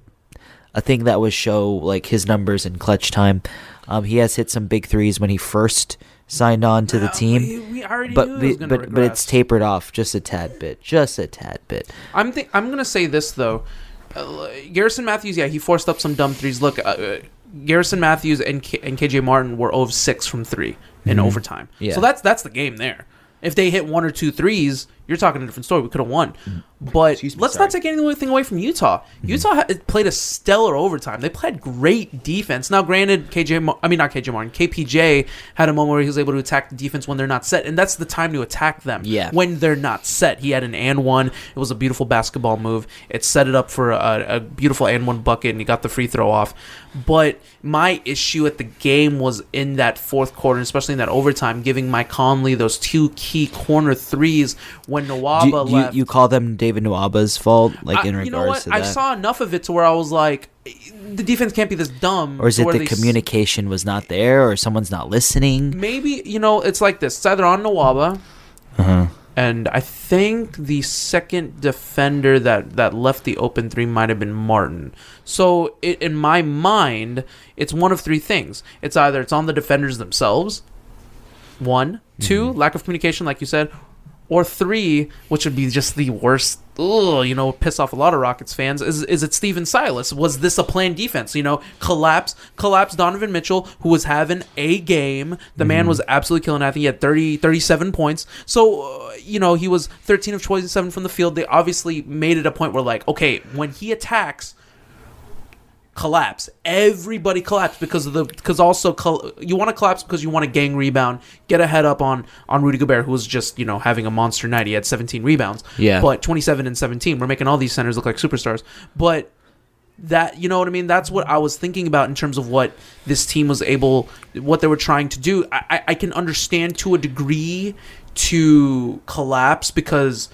a thing that would show, like, his numbers in clutch time. Um, he has hit some big threes when he first signed on to the team. We, we already but, knew he was gonna but, but it's tapered off just a tad bit. Just a tad bit. I'm th- I'm going to say this, though. Uh, Garrison Mathews, yeah, he forced up some dumb threes. Look, uh, uh, Garrison Mathews and K- and K J. Martin were oh for six from three mm-hmm. in overtime. Yeah. So that's that's the game there. If they hit one or two threes, you're talking a different story. We could have won. But me, let's sorry. not take anything away from Utah. Utah mm-hmm. played a stellar overtime. They played great defense. Now, granted, K J, Mar- I mean, not K J Martin, K P J had a moment where he was able to attack the defense when they're not set, and that's the time to attack them yeah. when they're not set. He had an and one. It was a beautiful basketball move. It set it up for a, a beautiful and one bucket, and he got the free throw off. But my issue at the game was in that fourth quarter, especially in that overtime, giving Mike Conley those two key corner threes when Nwaba do, left. You, you call them David Nwaba's fault, like I, in regards you know what? to that? I saw enough of it to where I was like, the defense can't be this dumb. Or is it the communication s- was not there, or someone's not listening? Maybe, you know, it's like this. It's either on Nwaba, uh-huh. and I think the second defender that, that left the open three might have been Martin. So it, in my mind, it's one of three things. It's either it's on the defenders themselves, one, two, mm-hmm. lack of communication, like you said, or three, which would be just the worst ugh, you know, piss off a lot of Rockets fans, is is it Steven Silas? Was this a planned defense? You know, collapse, collapse Donovan Mitchell, who was having a game. The mm. man was absolutely killing it. I think he had thirty, thirty-seven points. So, uh, you know, he was thirteen of twenty-seven from the field. They obviously made it a point where, like, okay, when he attacks, collapse. Everybody collapsed because of the because also col- you want to collapse because you want to gang rebound, get a head up on on Rudy Gobert, who was just, you know, having a monster night. He had seventeen rebounds, yeah, but twenty-seven and seventeen. We're making all these centers look like superstars, but that, you know what I mean. That's what I was thinking about in terms of what this team was able, what they were trying to do. I, I, I can understand to a degree to collapse because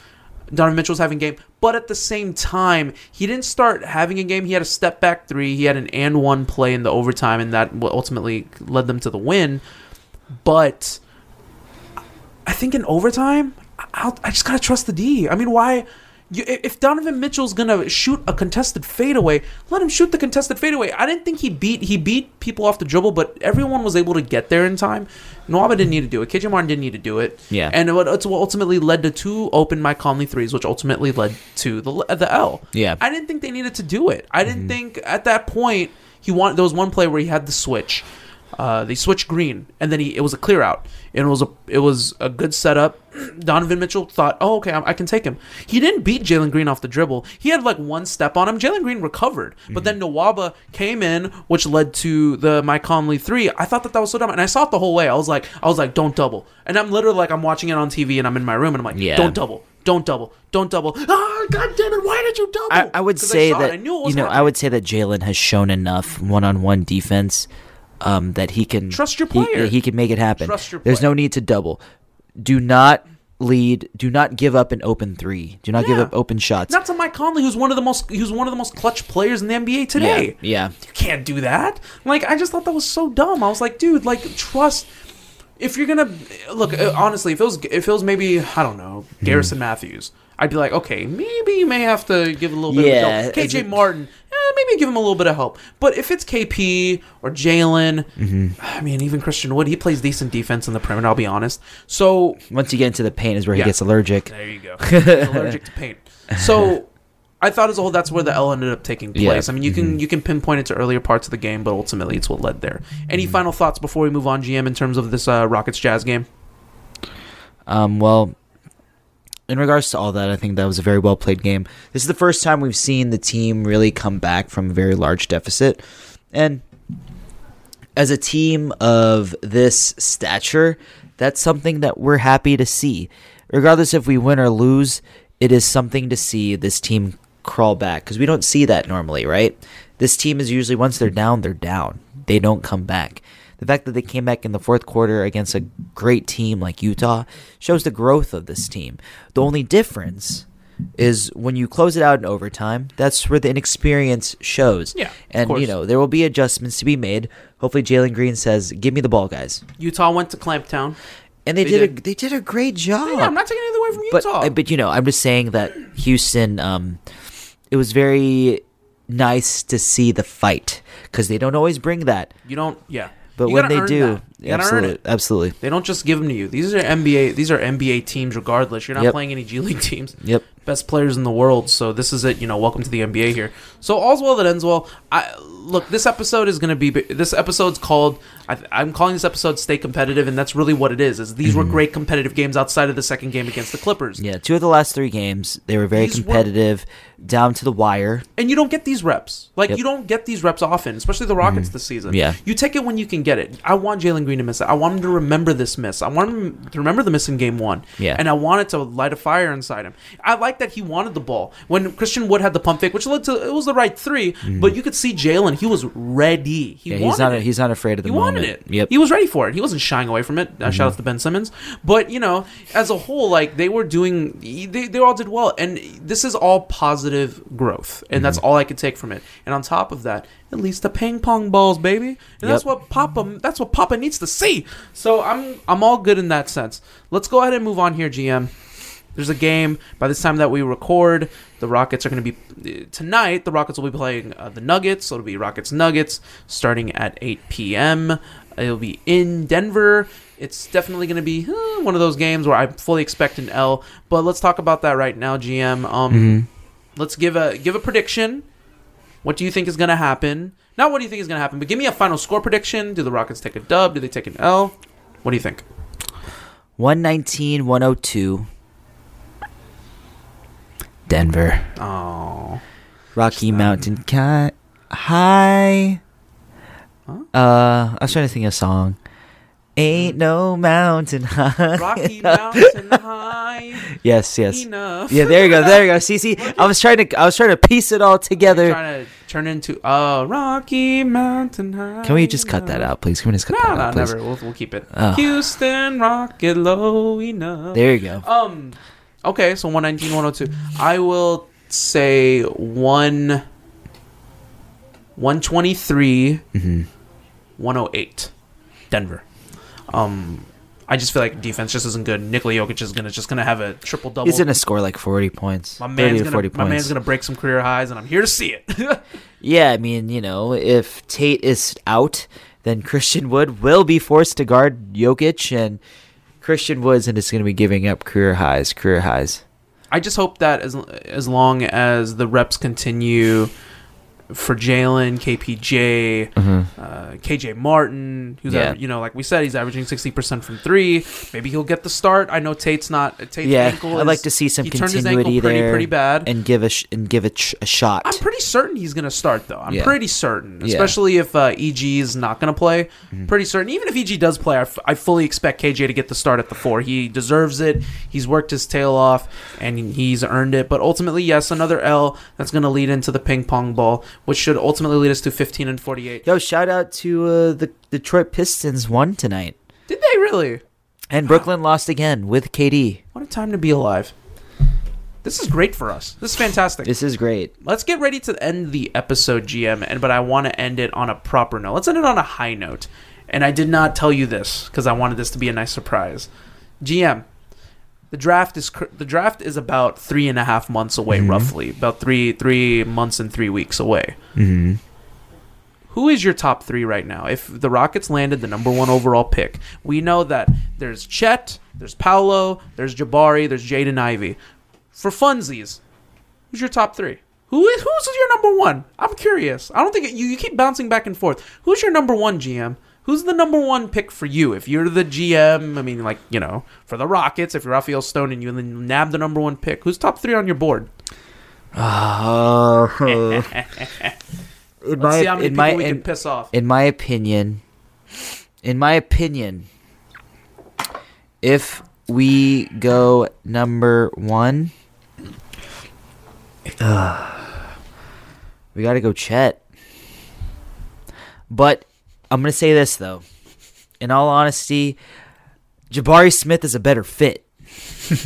Donovan Mitchell's having a game, but at the same time, he didn't start having a game. He had a step back three. He had an and one play in the overtime, and that ultimately led them to the win. But I think in overtime, I'll, I just gotta trust the D. I mean, why? You, if Donovan Mitchell's gonna shoot a contested fadeaway, let him shoot the contested fadeaway. I didn't think he beat he beat people off the dribble, but everyone was able to get there in time. Nwaba didn't need to do it. K J. Martin didn't need to do it. Yeah, and it's what ultimately led to two open Mike Conley threes, which ultimately led to the the L. Yeah, I didn't think they needed to do it. I didn't mm-hmm. think at that point he wanted. There was one play where he had the switch. Uh, they switched Green, and then he it was a clear out, and it was a it was a good setup. Donovan Mitchell thought, "Oh, okay, I, I can take him." He didn't beat Jalen Green off the dribble. He had like one step on him. Jalen Green recovered, mm-hmm. but then Nwaba came in, which led to the Mike Conley three. I thought that that was so dumb, and I saw it the whole way. I was like, I was like, "Don't double," and I'm literally like, I'm watching it on T V, and I'm in my room, and I'm like, yeah. "Don't double." Don't double. Don't double. Ah, God damn it. Why did you double? I, I would say I that I knew it was you know, happening. I would say that Jalen has shown enough one-on-one defense um, that he can trust your player. He, he can make it happen. Trust your player. There's no need to double. Do not lead. Do not give up an open three. Do not yeah. give up open shots. Not to Mike Conley, who's one of the most who's one of the most clutch players in the N B A today. Yeah. yeah. You can't do that. Like, I just thought that was so dumb. I was like, dude, like, trust. If you're gonna look, honestly, if it was if it was maybe I don't know Garrison mm. Mathews, I'd be like, okay, maybe you may have to give a little bit yeah, of help. K J Martin, eh, maybe give him a little bit of help. But if it's K P or Jalen, mm-hmm. I mean, even Christian Wood, he plays decent defense in the perimeter. I'll be honest. So once you get into the paint, is where yeah. he gets allergic. There you go, he's allergic to paint. So I thought as a whole, that's where the L ended up taking place. Yeah. I mean, you can mm-hmm. you can pinpoint it to earlier parts of the game, but ultimately it's what led there. Any mm-hmm. final thoughts before we move on, G M, in terms of this uh, Rockets-Jazz game? Um, well, in regards to all that, I think that was a very well-played game. This is the first time we've seen the team really come back from a very large deficit. And as a team of this stature, that's something that we're happy to see. Regardless if we win or lose, it is something to see this team crawl back, because we don't see that normally, right? This team is usually, once they're down, they're down. They don't come back. The fact that they came back in the fourth quarter against a great team like Utah shows the growth of this team. The only difference is when you close it out in overtime, that's where the inexperience shows. Yeah, and, you know, there will be adjustments to be made. Hopefully Jalen Green says, give me the ball, guys. Utah went to Clamptown. And they, they did, did a they did a great job. Yeah, I'm not taking anything away from Utah. But, but you know, I'm just saying that Houston, um, it was very nice to see the fight, because they don't always bring that. You don't, yeah. But you when they do, absolutely, absolutely, they don't just give them to you. These are N B A. These are N B A teams, regardless. You're not yep. playing any G League teams. Yep. Best players in the world. So this is it. You know, welcome to the N B A here. So all's well that ends well. I look. This episode is going to be. This episode's called. I, I'm calling this episode "Stay Competitive," and that's really what it is. Is these mm-hmm. were great competitive games outside of the second game against the Clippers. Yeah, two of the last three games they were very these competitive, were, down to the wire. And you don't get these reps. Like yep. you don't get these reps often, especially the Rockets mm-hmm. this season. Yeah. You take it when you can get it. I want Jalen Green to miss it. I want him to remember this miss. I want him to remember the miss in game one. Yeah. And I want it to light a fire inside him. I like that he wanted the ball. When Christian Wood had the pump fake, which led to it was the right three, mm. but you could see Jalen, he was ready. He yeah, wanted he's not it. He's not afraid of the he moment. He wanted it. Yep. He was ready for it. He wasn't shying away from it. Mm-hmm. Uh, shout out to Ben Simmons. But, you know, as a whole, like they were doing they, they all did well. And this is all positive growth. And mm-hmm. that's all I could take from it. And on top of that, at least the ping pong balls, baby. And yep. that's what Papa that's what Papa needs to see. So I'm I'm all good in that sense. Let's go ahead and move on here, G M. There's a game by this time that we record. The Rockets are going to be tonight. The Rockets will be playing uh, the Nuggets. So it'll be Rockets Nuggets starting at eight p.m. It'll be in Denver. It's definitely going to be eh, one of those games where I fully expect an L. But let's talk about that right now, G M. Um, mm-hmm. Let's give a give a prediction. What do you think is going to happen? Not what do you think is going to happen, but give me a final score prediction. Do the Rockets take a dub? Do they take an L? What do you think? one nineteen to one oh two. Denver. Oh. Rocky Mountain Cat. Hi. Huh? Uh, I was trying to sing a song. Ain't no mountain high. Rocky Mountain High. Yes, yes. Enough. Yeah, there you go, there you go. See, see, I was trying to, I was trying to piece it all together. You're trying to turn into uh Rocky Mountain High. Can we just cut that out, please? Can we just cut no, that no, out, please? No, never. We'll, we'll keep it. Oh. Houston Rocket low enough. There you go. Um, okay, so one nineteen, one hundred two. I will say one. One twenty three. Mm-hmm. One oh eight. Denver. Um, I just feel like defense just isn't good. Nikola Jokic is gonna just gonna have a triple double. He's gonna score like forty points. My man's gonna, points. My man's gonna break some career highs, and I'm here to see it. Yeah, I mean, you know, if Tate is out, then Christian Wood will be forced to guard Jokic, and Christian Wood isn't just gonna be giving up career highs, career highs. I just hope that as as long as the reps continue. For Jalen, K P J, mm-hmm. uh, K J. Martin, who's yeah. aver- you know, like we said, he's averaging sixty percent from three. Maybe he'll get the start. I know Tate's not. Tate's yeah, ankle I'd is, like to see some he continuity turned his ankle pretty, there, pretty bad, and give a sh- and give a, ch- a shot. I'm pretty certain he's going to start though. I'm yeah. pretty certain, especially yeah. if uh, E G is not going to play. Mm-hmm. Pretty certain. Even if E G does play, I, f- I fully expect K J to get the start at the four. He deserves it. He's worked his tail off and he's earned it. But ultimately, yes, another L that's going to lead into the ping pong ball. Which should ultimately lead us to fifteen and forty-eight. Yo, shout out to uh, the Detroit Pistons won tonight. Did they really? And Brooklyn lost again with K D. What a time to be alive. This is great for us. This is fantastic. This is great. Let's get ready to end the episode, G M, and but I want to end it on a proper note. Let's end it on a high note. And I did not tell you this because I wanted this to be a nice surprise. G M. The draft is the draft is about three and a half months away, mm-hmm. roughly. About three three months and three weeks away. Mm-hmm. Who is your top three right now? If the Rockets landed the number one overall pick, we know that there's Chet, there's Paolo, there's Jabari, there's Jaden Ivey. For funsies, who's your top three? Who is who's your number one? I'm curious. I don't think it, you you keep bouncing back and forth. Who's your number one, G M? Who's the number one pick for you? If you're the G M, I mean, like, you know, for the Rockets, if you're Rafael Stone and you then nab the number one pick, who's top three on your board? Uh, in Let's my, see how many in people my, we in, can piss off. In my opinion, in my opinion, if we go number one, uh, we got to go Chet. But... I'm going to say this, though. In all honesty, Jabari Smith is a better fit. But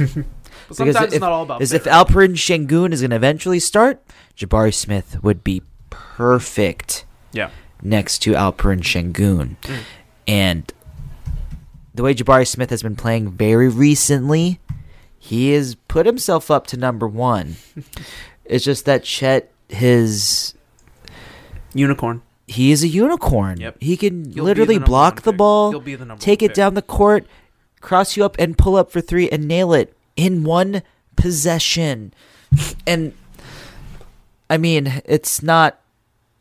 sometimes if, it's not all about fit. If right? Alperen Şengün is going to eventually start, Jabari Smith would be perfect yeah. next to Alperen Şengün. Mm. And the way Jabari Smith has been playing very recently, he has put himself up to number one. It's just that Chet, his... Unicorn. He is a unicorn. Yep. He can You'll literally the block the ball, the take it pick. down the court, cross you up, and pull up for three and nail it in one possession. And, I mean, it's not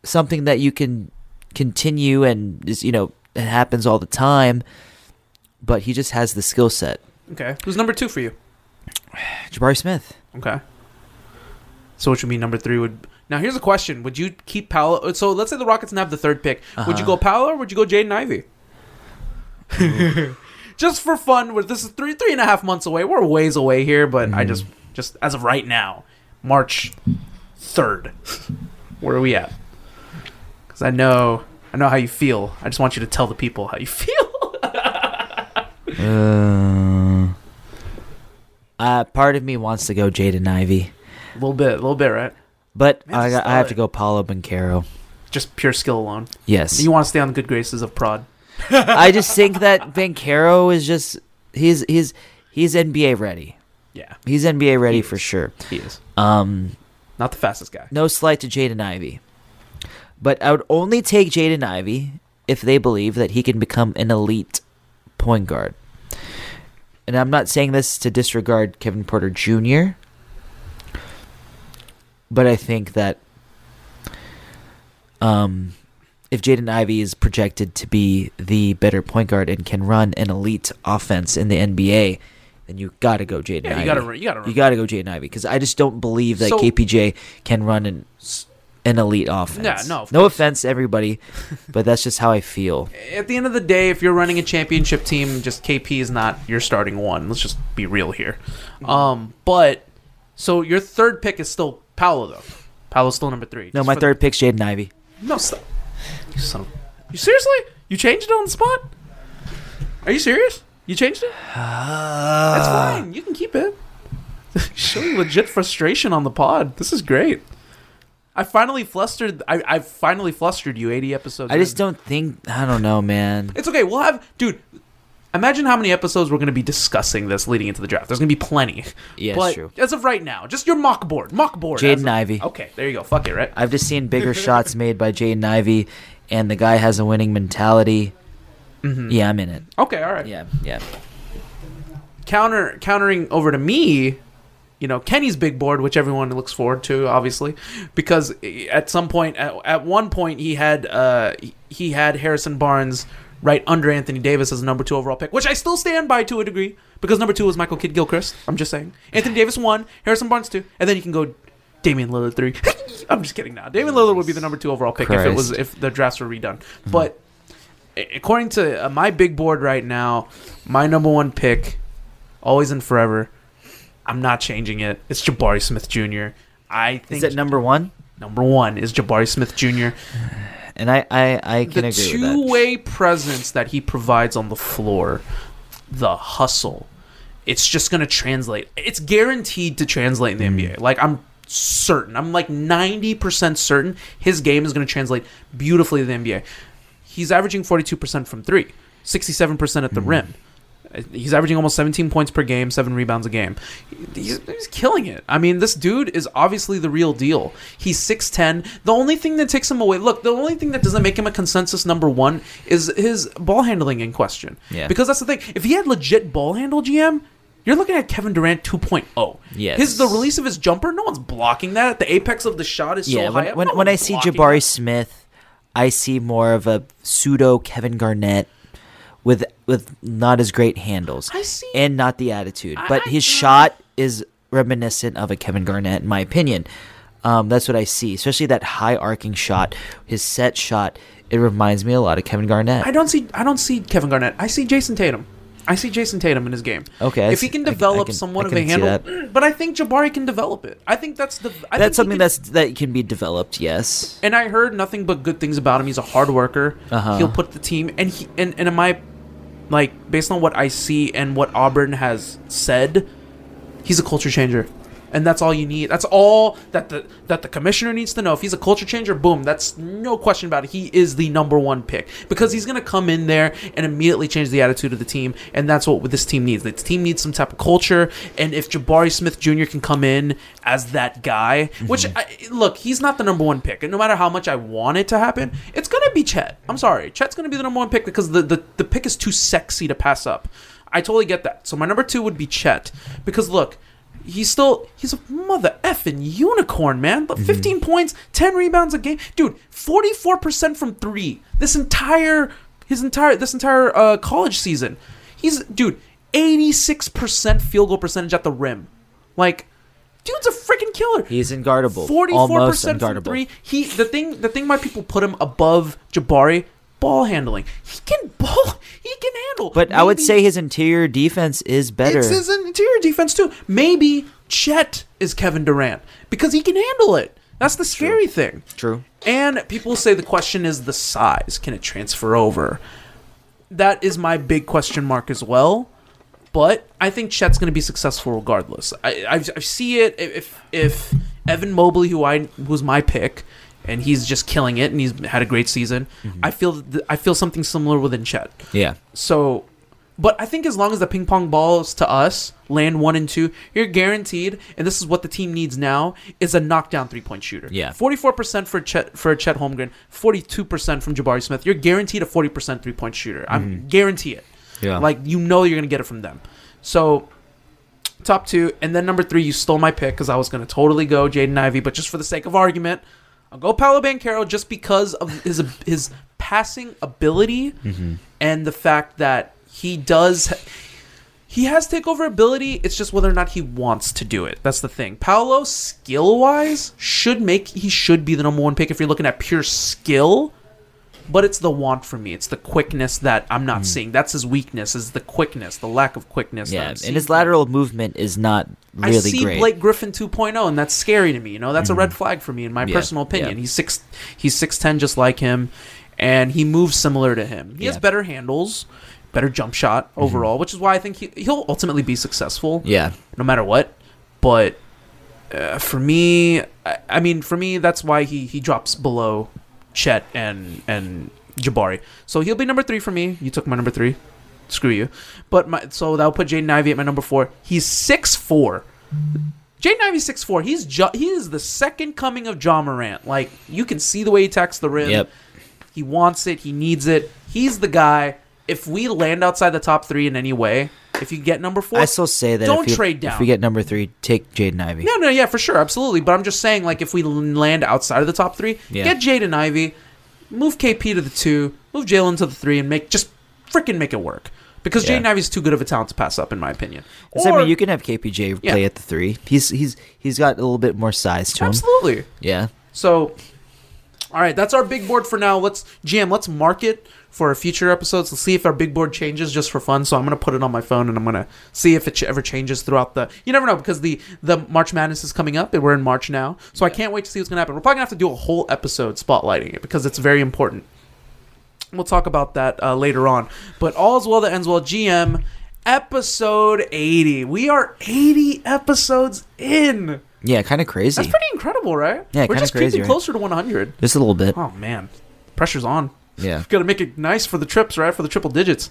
something that you can continue and, you know, it happens all the time, but he just has the skill set. Okay. Who's number two for you? Jabari Smith. Okay. So which would mean number three would... Now, here's a question. Would you keep Paolo? So, let's say the Rockets have the third pick. Uh-huh. Would you go Paolo or would you go Jaden Ivey? Just for fun. This is three, three and a half months away. We're ways away here, but mm-hmm. I just, just as of right now, March third, where are we at? Because I know, I know how you feel. I just want you to tell the people how you feel. uh, uh, part of me wants to go Jaden Ivey. A little bit, a little bit, right? But Man, I, got, I have to go Paolo Banchero. Just pure skill alone. Yes. You want to stay on the good graces of Prod. I just think that Banchero is just he's he's he's N B A ready. Yeah. He's N B A ready he for is. sure. He is. Um, not the fastest guy. No slight to Jaden Ivey. But I would only take Jaden Ivey if they believe that he can become an elite point guard. And I'm not saying this to disregard Kevin Porter Junior, but I think that um, if Jaden Ivey is projected to be the better point guard and can run an elite offense in the N B A, then you got to go Jaden yeah, Ivey. You got to you got to You got to go Jaden Ivey, because I just don't believe that so, K P J can run an an elite offense. Yeah, no, of no offense, everybody, but that's just how I feel. At the end of the day, if you're running a championship team, just K P is not your starting one. Let's just be real here. Um, but so your third pick is still Paolo, though. Paolo's still number three. No, my third the... pick's Jaden Ivey. No, stop. You son of... You seriously? You changed it on the spot? Are you serious? You changed it? Uh... That's fine. You can keep it. Showing legit frustration on the pod. This is great. I finally flustered. I, I finally flustered you. eighty episodes. I in. just don't think. I don't know, man. It's okay. We'll have, dude. Imagine how many episodes we're going to be discussing this leading into the draft. There's going to be plenty. Yeah, but it's true. As of right now, just your mock board. Mock board. Jaden Ivey. Okay, there you go. Fuck it, right? I've just seen bigger shots made by Jaden Ivey, and the guy has a winning mentality. Mm-hmm. Yeah, I'm in it. Okay, all right. Yeah, yeah. Counter countering over to me. You know, Kenny's big board, which everyone looks forward to, obviously, because at some point, at, at one point, he had uh, he had Harrison Barnes right under Anthony Davis as a number two overall pick, which I still stand by to a degree, because number two was Michael Kidd-Gilchrist. I'm just saying. Anthony Davis one, Harrison Barnes two, and then you can go Damian Lillard three. I'm just kidding now. Damian Lillard would be the number two overall pick Christ. if it was if the drafts were redone. Mm-hmm. But according to my big board right now, my number one pick, always and forever, I'm not changing it. It's Jabari Smith Junior I think. Is it number one? Number one is Jabari Smith Junior And I, I, I can the agree with that. The two-way presence that he provides on the floor, the hustle, it's just going to translate. It's guaranteed to translate in the mm. N B A. Like, I'm certain. I'm like ninety percent certain his game is going to translate beautifully to the N B A. He's averaging forty-two percent from three, sixty-seven percent at the mm. rim. He's averaging almost seventeen points per game, seven rebounds a game. He's, he's killing it. I mean, this dude is obviously the real deal. He's six ten. The only thing that takes him away, look, the only thing that doesn't make him a consensus number one is his ball handling in question. Yeah. Because that's the thing. If he had legit ball handle, G M, you're looking at Kevin Durant two point oh. Yes. His, the release of his jumper, no one's blocking that. The apex of the shot is yeah, so when, high. When, no when I see Jabari that. Smith, I see more of a pseudo Kevin Garnett. With with not as great handles I see. and not the attitude, but I, his I, shot is reminiscent of a Kevin Garnett, in my opinion. Um, that's what I see, especially that high arcing shot, his set shot. It reminds me a lot of Kevin Garnett. I don't see I don't see Kevin Garnett. I see Jason Tatum. I see Jason Tatum in his game. Okay, if see, he can develop I can, somewhat I can, of a handle, that. but I think Jabari can develop it. I think that's the I that's think something can, that's that can be developed. Yes, and I heard nothing but good things about him. He's a hard worker. Uh-huh. He'll put the team and he and and in my. Like, based on what I see and what Auburn has said, he's a culture changer. And that's all you need. That's all that the that the commissioner needs to know. If he's a culture changer, boom, that's no question about it. He is the number one pick. Because he's going to come in there and immediately change the attitude of the team. And that's what this team needs. This team needs some type of culture. And if Jabari Smith Junior can come in as that guy, mm-hmm. which, I, look, he's not the number one pick. And no matter how much I want it to happen, it's going to be Chet. I'm sorry. Chet's going to be the number one pick because the, the, the pick is too sexy to pass up. I totally get that. So my number two would be Chet. Because, look, He's still, he's a mother effing unicorn, man. But fifteen mm-hmm. points, ten rebounds a game. Dude, forty-four percent from three. This entire, his entire, this entire uh, college season. He's, dude, eighty-six percent field goal percentage at the rim. Like, dude's a freaking killer. He's unguardable. forty-four percent Almost unguardable. From three. He, the thing, the thing my people put him above Jabari, ball handling. He can ball. He can handle. But Maybe. I would say his interior defense is better. It's his interior defense too. Maybe Chet is Kevin Durant because he can handle it. That's the scary True. thing. True. And people say the question is the size. Can it transfer over? That is my big question mark as well. But I think Chet's going to be successful regardless. I, I, I see it. If if Evan Mobley, who I who's my pick. And he's just killing it, and he's had a great season. Mm-hmm. I feel th- I feel something similar within Chet. Yeah. So, but I think as long as the ping pong balls to us land one and two, you're guaranteed. And this is what the team needs now is a knockdown three point shooter. Yeah. forty-four percent for Chet for Chet Holmgren, forty-two percent from Jabari Smith. You're guaranteed a forty percent three point shooter. Mm-hmm. I guarantee it. Yeah. Like, you know you're going to get it from them. So, top two. And then number three, you stole my pick because I was going to totally go Jaden Ivey. But just for the sake of argument, I'll go Paolo Banchero just because of his his passing ability mm-hmm. and the fact that he does... He has takeover ability. It's just whether or not he wants to do it. That's the thing. Paolo, skill-wise, should make he should be the number one pick if you're looking at pure skill. But it's the want for me. It's the quickness that I'm not mm. seeing. That's his weakness, is the quickness, the lack of quickness. Yeah, and his lateral movement is not really great. I see great. Blake Griffin two point oh, and that's scary to me. You know, that's mm-hmm. a red flag for me, in my yeah, personal opinion. Yeah. He's six, he's six ten just like him, and he moves similar to him. He yeah. has better handles. Better jump shot overall, mm-hmm. which is why I think he, he'll ultimately be successful. Yeah, no matter what. But uh, for me, I, I mean, for me, that's why he, he drops below Chet and and Jabari. So he'll be number three for me. You took my number three. Screw you. But my so that'll put Jaden Ivey at my number four. He's six four. Jaden Ivey's six four. He's ju- he is the second coming of Ja Morant. Like, you can see the way he attacks the rim. Yep. He wants it. He needs it. He's the guy. If we land outside the top three in any way, if you get number four, I still say that don't you, trade down. If we get number three, take Jaden Ivey. No, no, yeah, for sure, absolutely. But I'm just saying, like, if we land outside of the top three, yeah. get Jaden Ivey, move K P to the two, move Jalen to the three, and make just freaking make it work. Because yeah. Jaden Ivey's too good of a talent to pass up, in my opinion. Or, I mean, you can have K P J yeah. play at the three. He's he's he's got a little bit more size to absolutely. him. Absolutely. Yeah. So, all right, that's our big board for now. Let's G M. Let's mark it for our future episodes. Let's see if our big board changes just for fun. So I'm going to put it on my phone and I'm going to see if it ever changes throughout the... You never know, because the, the March Madness is coming up and we're in March now. So I can't wait to see what's going to happen. We're probably going to have to do a whole episode spotlighting it because it's very important. We'll talk about that uh, later on. But all's well that ends well. G M, episode eighty. We are eighty episodes in. Yeah, kind of crazy. That's pretty incredible, right? Yeah, kind of crazy. We're just creeping closer right? to one hundred. Just a little bit. Oh, man. Pressure's on. Yeah, got to make it nice for the trips, right? For the triple digits.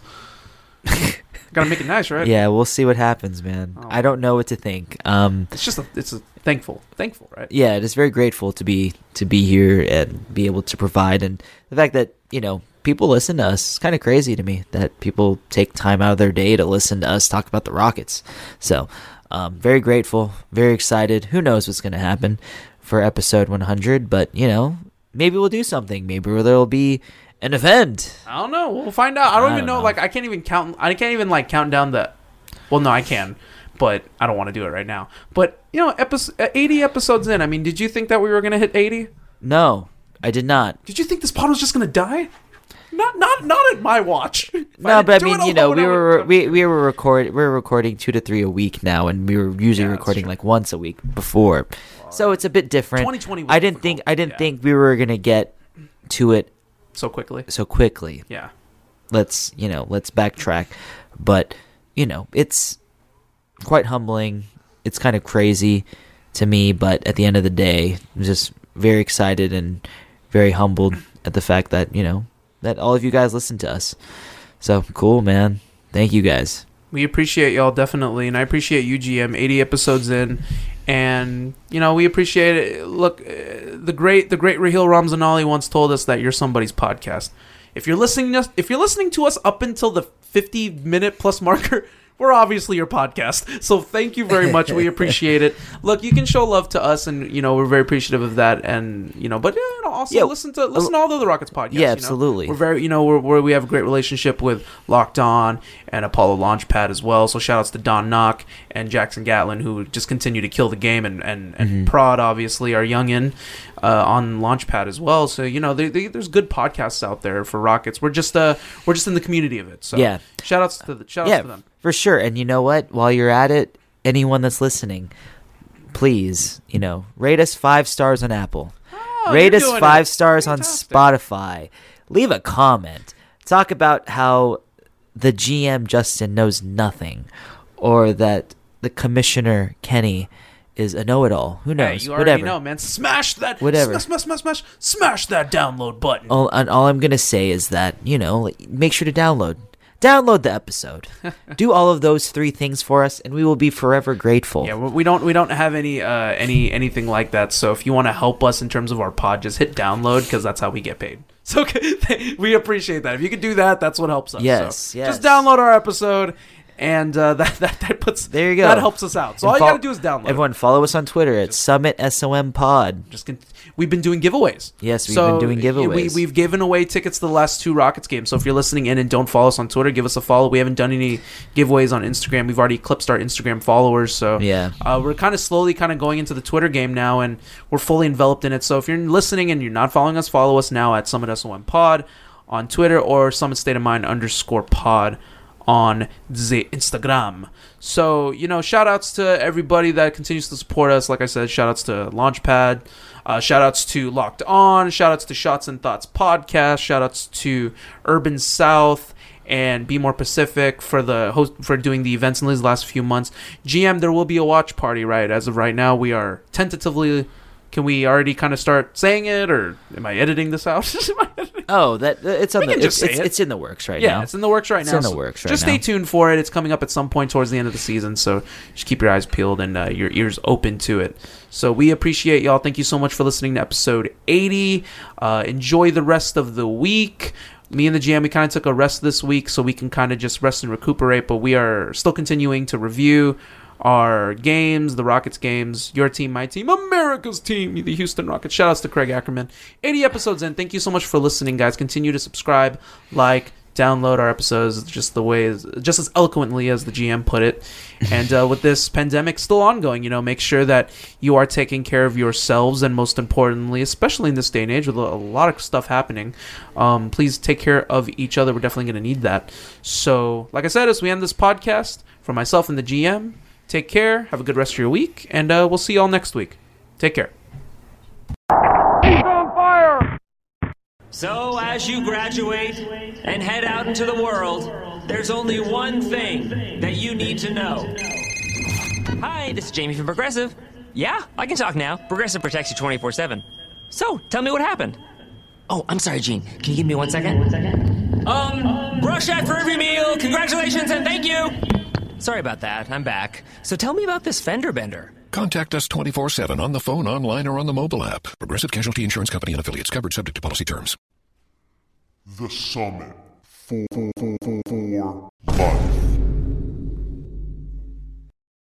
Got to make it nice, right? Yeah, we'll see what happens, man. Oh. I don't know what to think. Um, it's just a, it's a thankful, thankful, right? Yeah, it is very grateful to be to be here and be able to provide, and the fact that you know people listen to us. It's kind of crazy to me that people take time out of their day to listen to us talk about the Rockets. So, um, very grateful, very excited. Who knows what's going to happen for episode one hundred? But you know, maybe we'll do something. Maybe there'll be an event. I don't know. We'll find out. I don't, I don't even know. know. Like, I can't even count. I can't even like count down the. Well, no, I can, but I don't want to do it right now. But you know, episode eighty episodes in. I mean, did you think that we were gonna hit eighty? No, I did not. Did you think this pod was just gonna die? Not, not, not at my watch. No, but I mean, you know, we were we we were record we were recording two to three a week now, and we were usually yeah, recording like once a week before. So it's a bit different. Twenty twenty. I didn't think I didn't yeah. think we were gonna get to it. So quickly. So quickly. Yeah. Let's, you know, let's backtrack. But, you know, it's quite humbling. It's kind of crazy to me. But at the end of the day, I'm just very excited and very humbled at the fact that, you know, that all of you guys listen to us. So cool, man. Thank you guys. We appreciate y'all definitely. And I appreciate you, G M. eighty episodes in. And, you know, we appreciate it. Look, the great the great Raheel Ramzanali once told us that you're somebody's podcast. If you're listening to us, if you're listening to us up until the fifty-minute plus marker, we're obviously your podcast. So thank you very much. We appreciate it. Look, you can show love to us, and, you know, we're very appreciative of that. And, you know, but you know, also yeah, listen to listen to all the other Rockets podcasts. Yeah, absolutely. You know? We're very, you know, we're, we're, we have a great relationship with Locked On and Apollo Launchpad as well. So shout outs to Don Knock and Jackson Gatlin, who just continue to kill the game, and, and, and mm-hmm. Prod, obviously, our youngin'. Uh, on Launchpad as well, so you know they, they, there's good podcasts out there for Rockets. We're just uh we're just in the community of it. So yeah, shout outs to the shout outs yeah, to them for sure. And you know what? While you're at it, anyone that's listening, please you know rate us five stars on Apple, oh, rate us five it. stars Fantastic. on Spotify, leave a comment, talk about how the G M Justin knows nothing, or that the commissioner Kenny is a know-it-all. Who knows? Hey, you already Whatever. know, man. Smash that. Whatever. Smash, smash, smash, smash that download button. All, and all I'm going to say is that, you know, make sure to download. Download the episode. Do all of those three things for us, and we will be forever grateful. Yeah, we don't we don't have any uh, any anything like that, so if you want to help us in terms of our pod, just hit download, because that's how we get paid. So we appreciate that. If you could do that, that's what helps us. Yes, so yes. Just download our episode, and uh, that, that that puts there you go. That helps us out. So and all fo- you got to do is download. Everyone, it. Follow us on Twitter at just, Summit S O M Pod. Just con- we've been doing giveaways. Yes, we've so been doing giveaways. We, we've given away tickets to the last two Rockets games. So if you're listening in and don't follow us on Twitter, give us a follow. We haven't done any giveaways on Instagram. We've already eclipsed our Instagram followers. So yeah, uh, we're kind of slowly kind of going into the Twitter game now, and we're fully enveloped in it. So if you're listening and you're not following us, follow us now at Summit S O M Pod on Twitter or Summit State of Mind underscore Pod on the Instagram. So, you know, shout outs to everybody that continues to support us. Like I said, shout outs to Launchpad, uh, shout outs to Locked On, shout outs to Shots and Thoughts Podcast, shout outs to Urban South and Be More Pacific for the host for doing the events in these last few months. G M, there will be a watch party, right? As of right now, we are tentatively. Can we already kind of start saying it, or am I editing this out? oh, that it's on the it's, it's, it. it's in the works right yeah, now. Yeah, it's in the works right it's now. It's in the works right just now. Just stay tuned for it. It's coming up at some point towards the end of the season, so just keep your eyes peeled and uh, your ears open to it. So we appreciate y'all. Thank you so much for listening to episode eighty. Uh, enjoy the rest of the week. Me and the G M, we kind of took a rest this week, so we can kind of just rest and recuperate, but we are still continuing to review our games, the Rockets games, your team, my team, America's team, the Houston Rockets. Shout outs to Craig Ackerman. eighty episodes in. Thank you so much for listening, guys. Continue to subscribe, like, download our episodes just the way, just as eloquently as the G M put it. And uh, with this pandemic still ongoing, you know, make sure that you are taking care of yourselves, and most importantly, especially in this day and age with a lot of stuff happening, um, please take care of each other. We're definitely going to need that. So, like I said, as we end this podcast, for myself and the G M, take care, have a good rest of your week, and uh, we'll see y'all next week. Take care. He's on fire! So, as you graduate and head out into the world, there's only one thing that you need to know. Hi, this is Jamie from Progressive. Yeah, I can talk now. Progressive protects you twenty-four seven. So, tell me what happened. Oh, I'm sorry, Gene. Can you give me one second? One second. Um, brush out for every meal. Congratulations and thank you. Sorry about that. I'm back. So tell me about this fender bender. Contact us twenty-four seven on the phone, online, or on the mobile app. Progressive Casualty Insurance Company and affiliates. Coverage subject to policy terms. The Summit for life.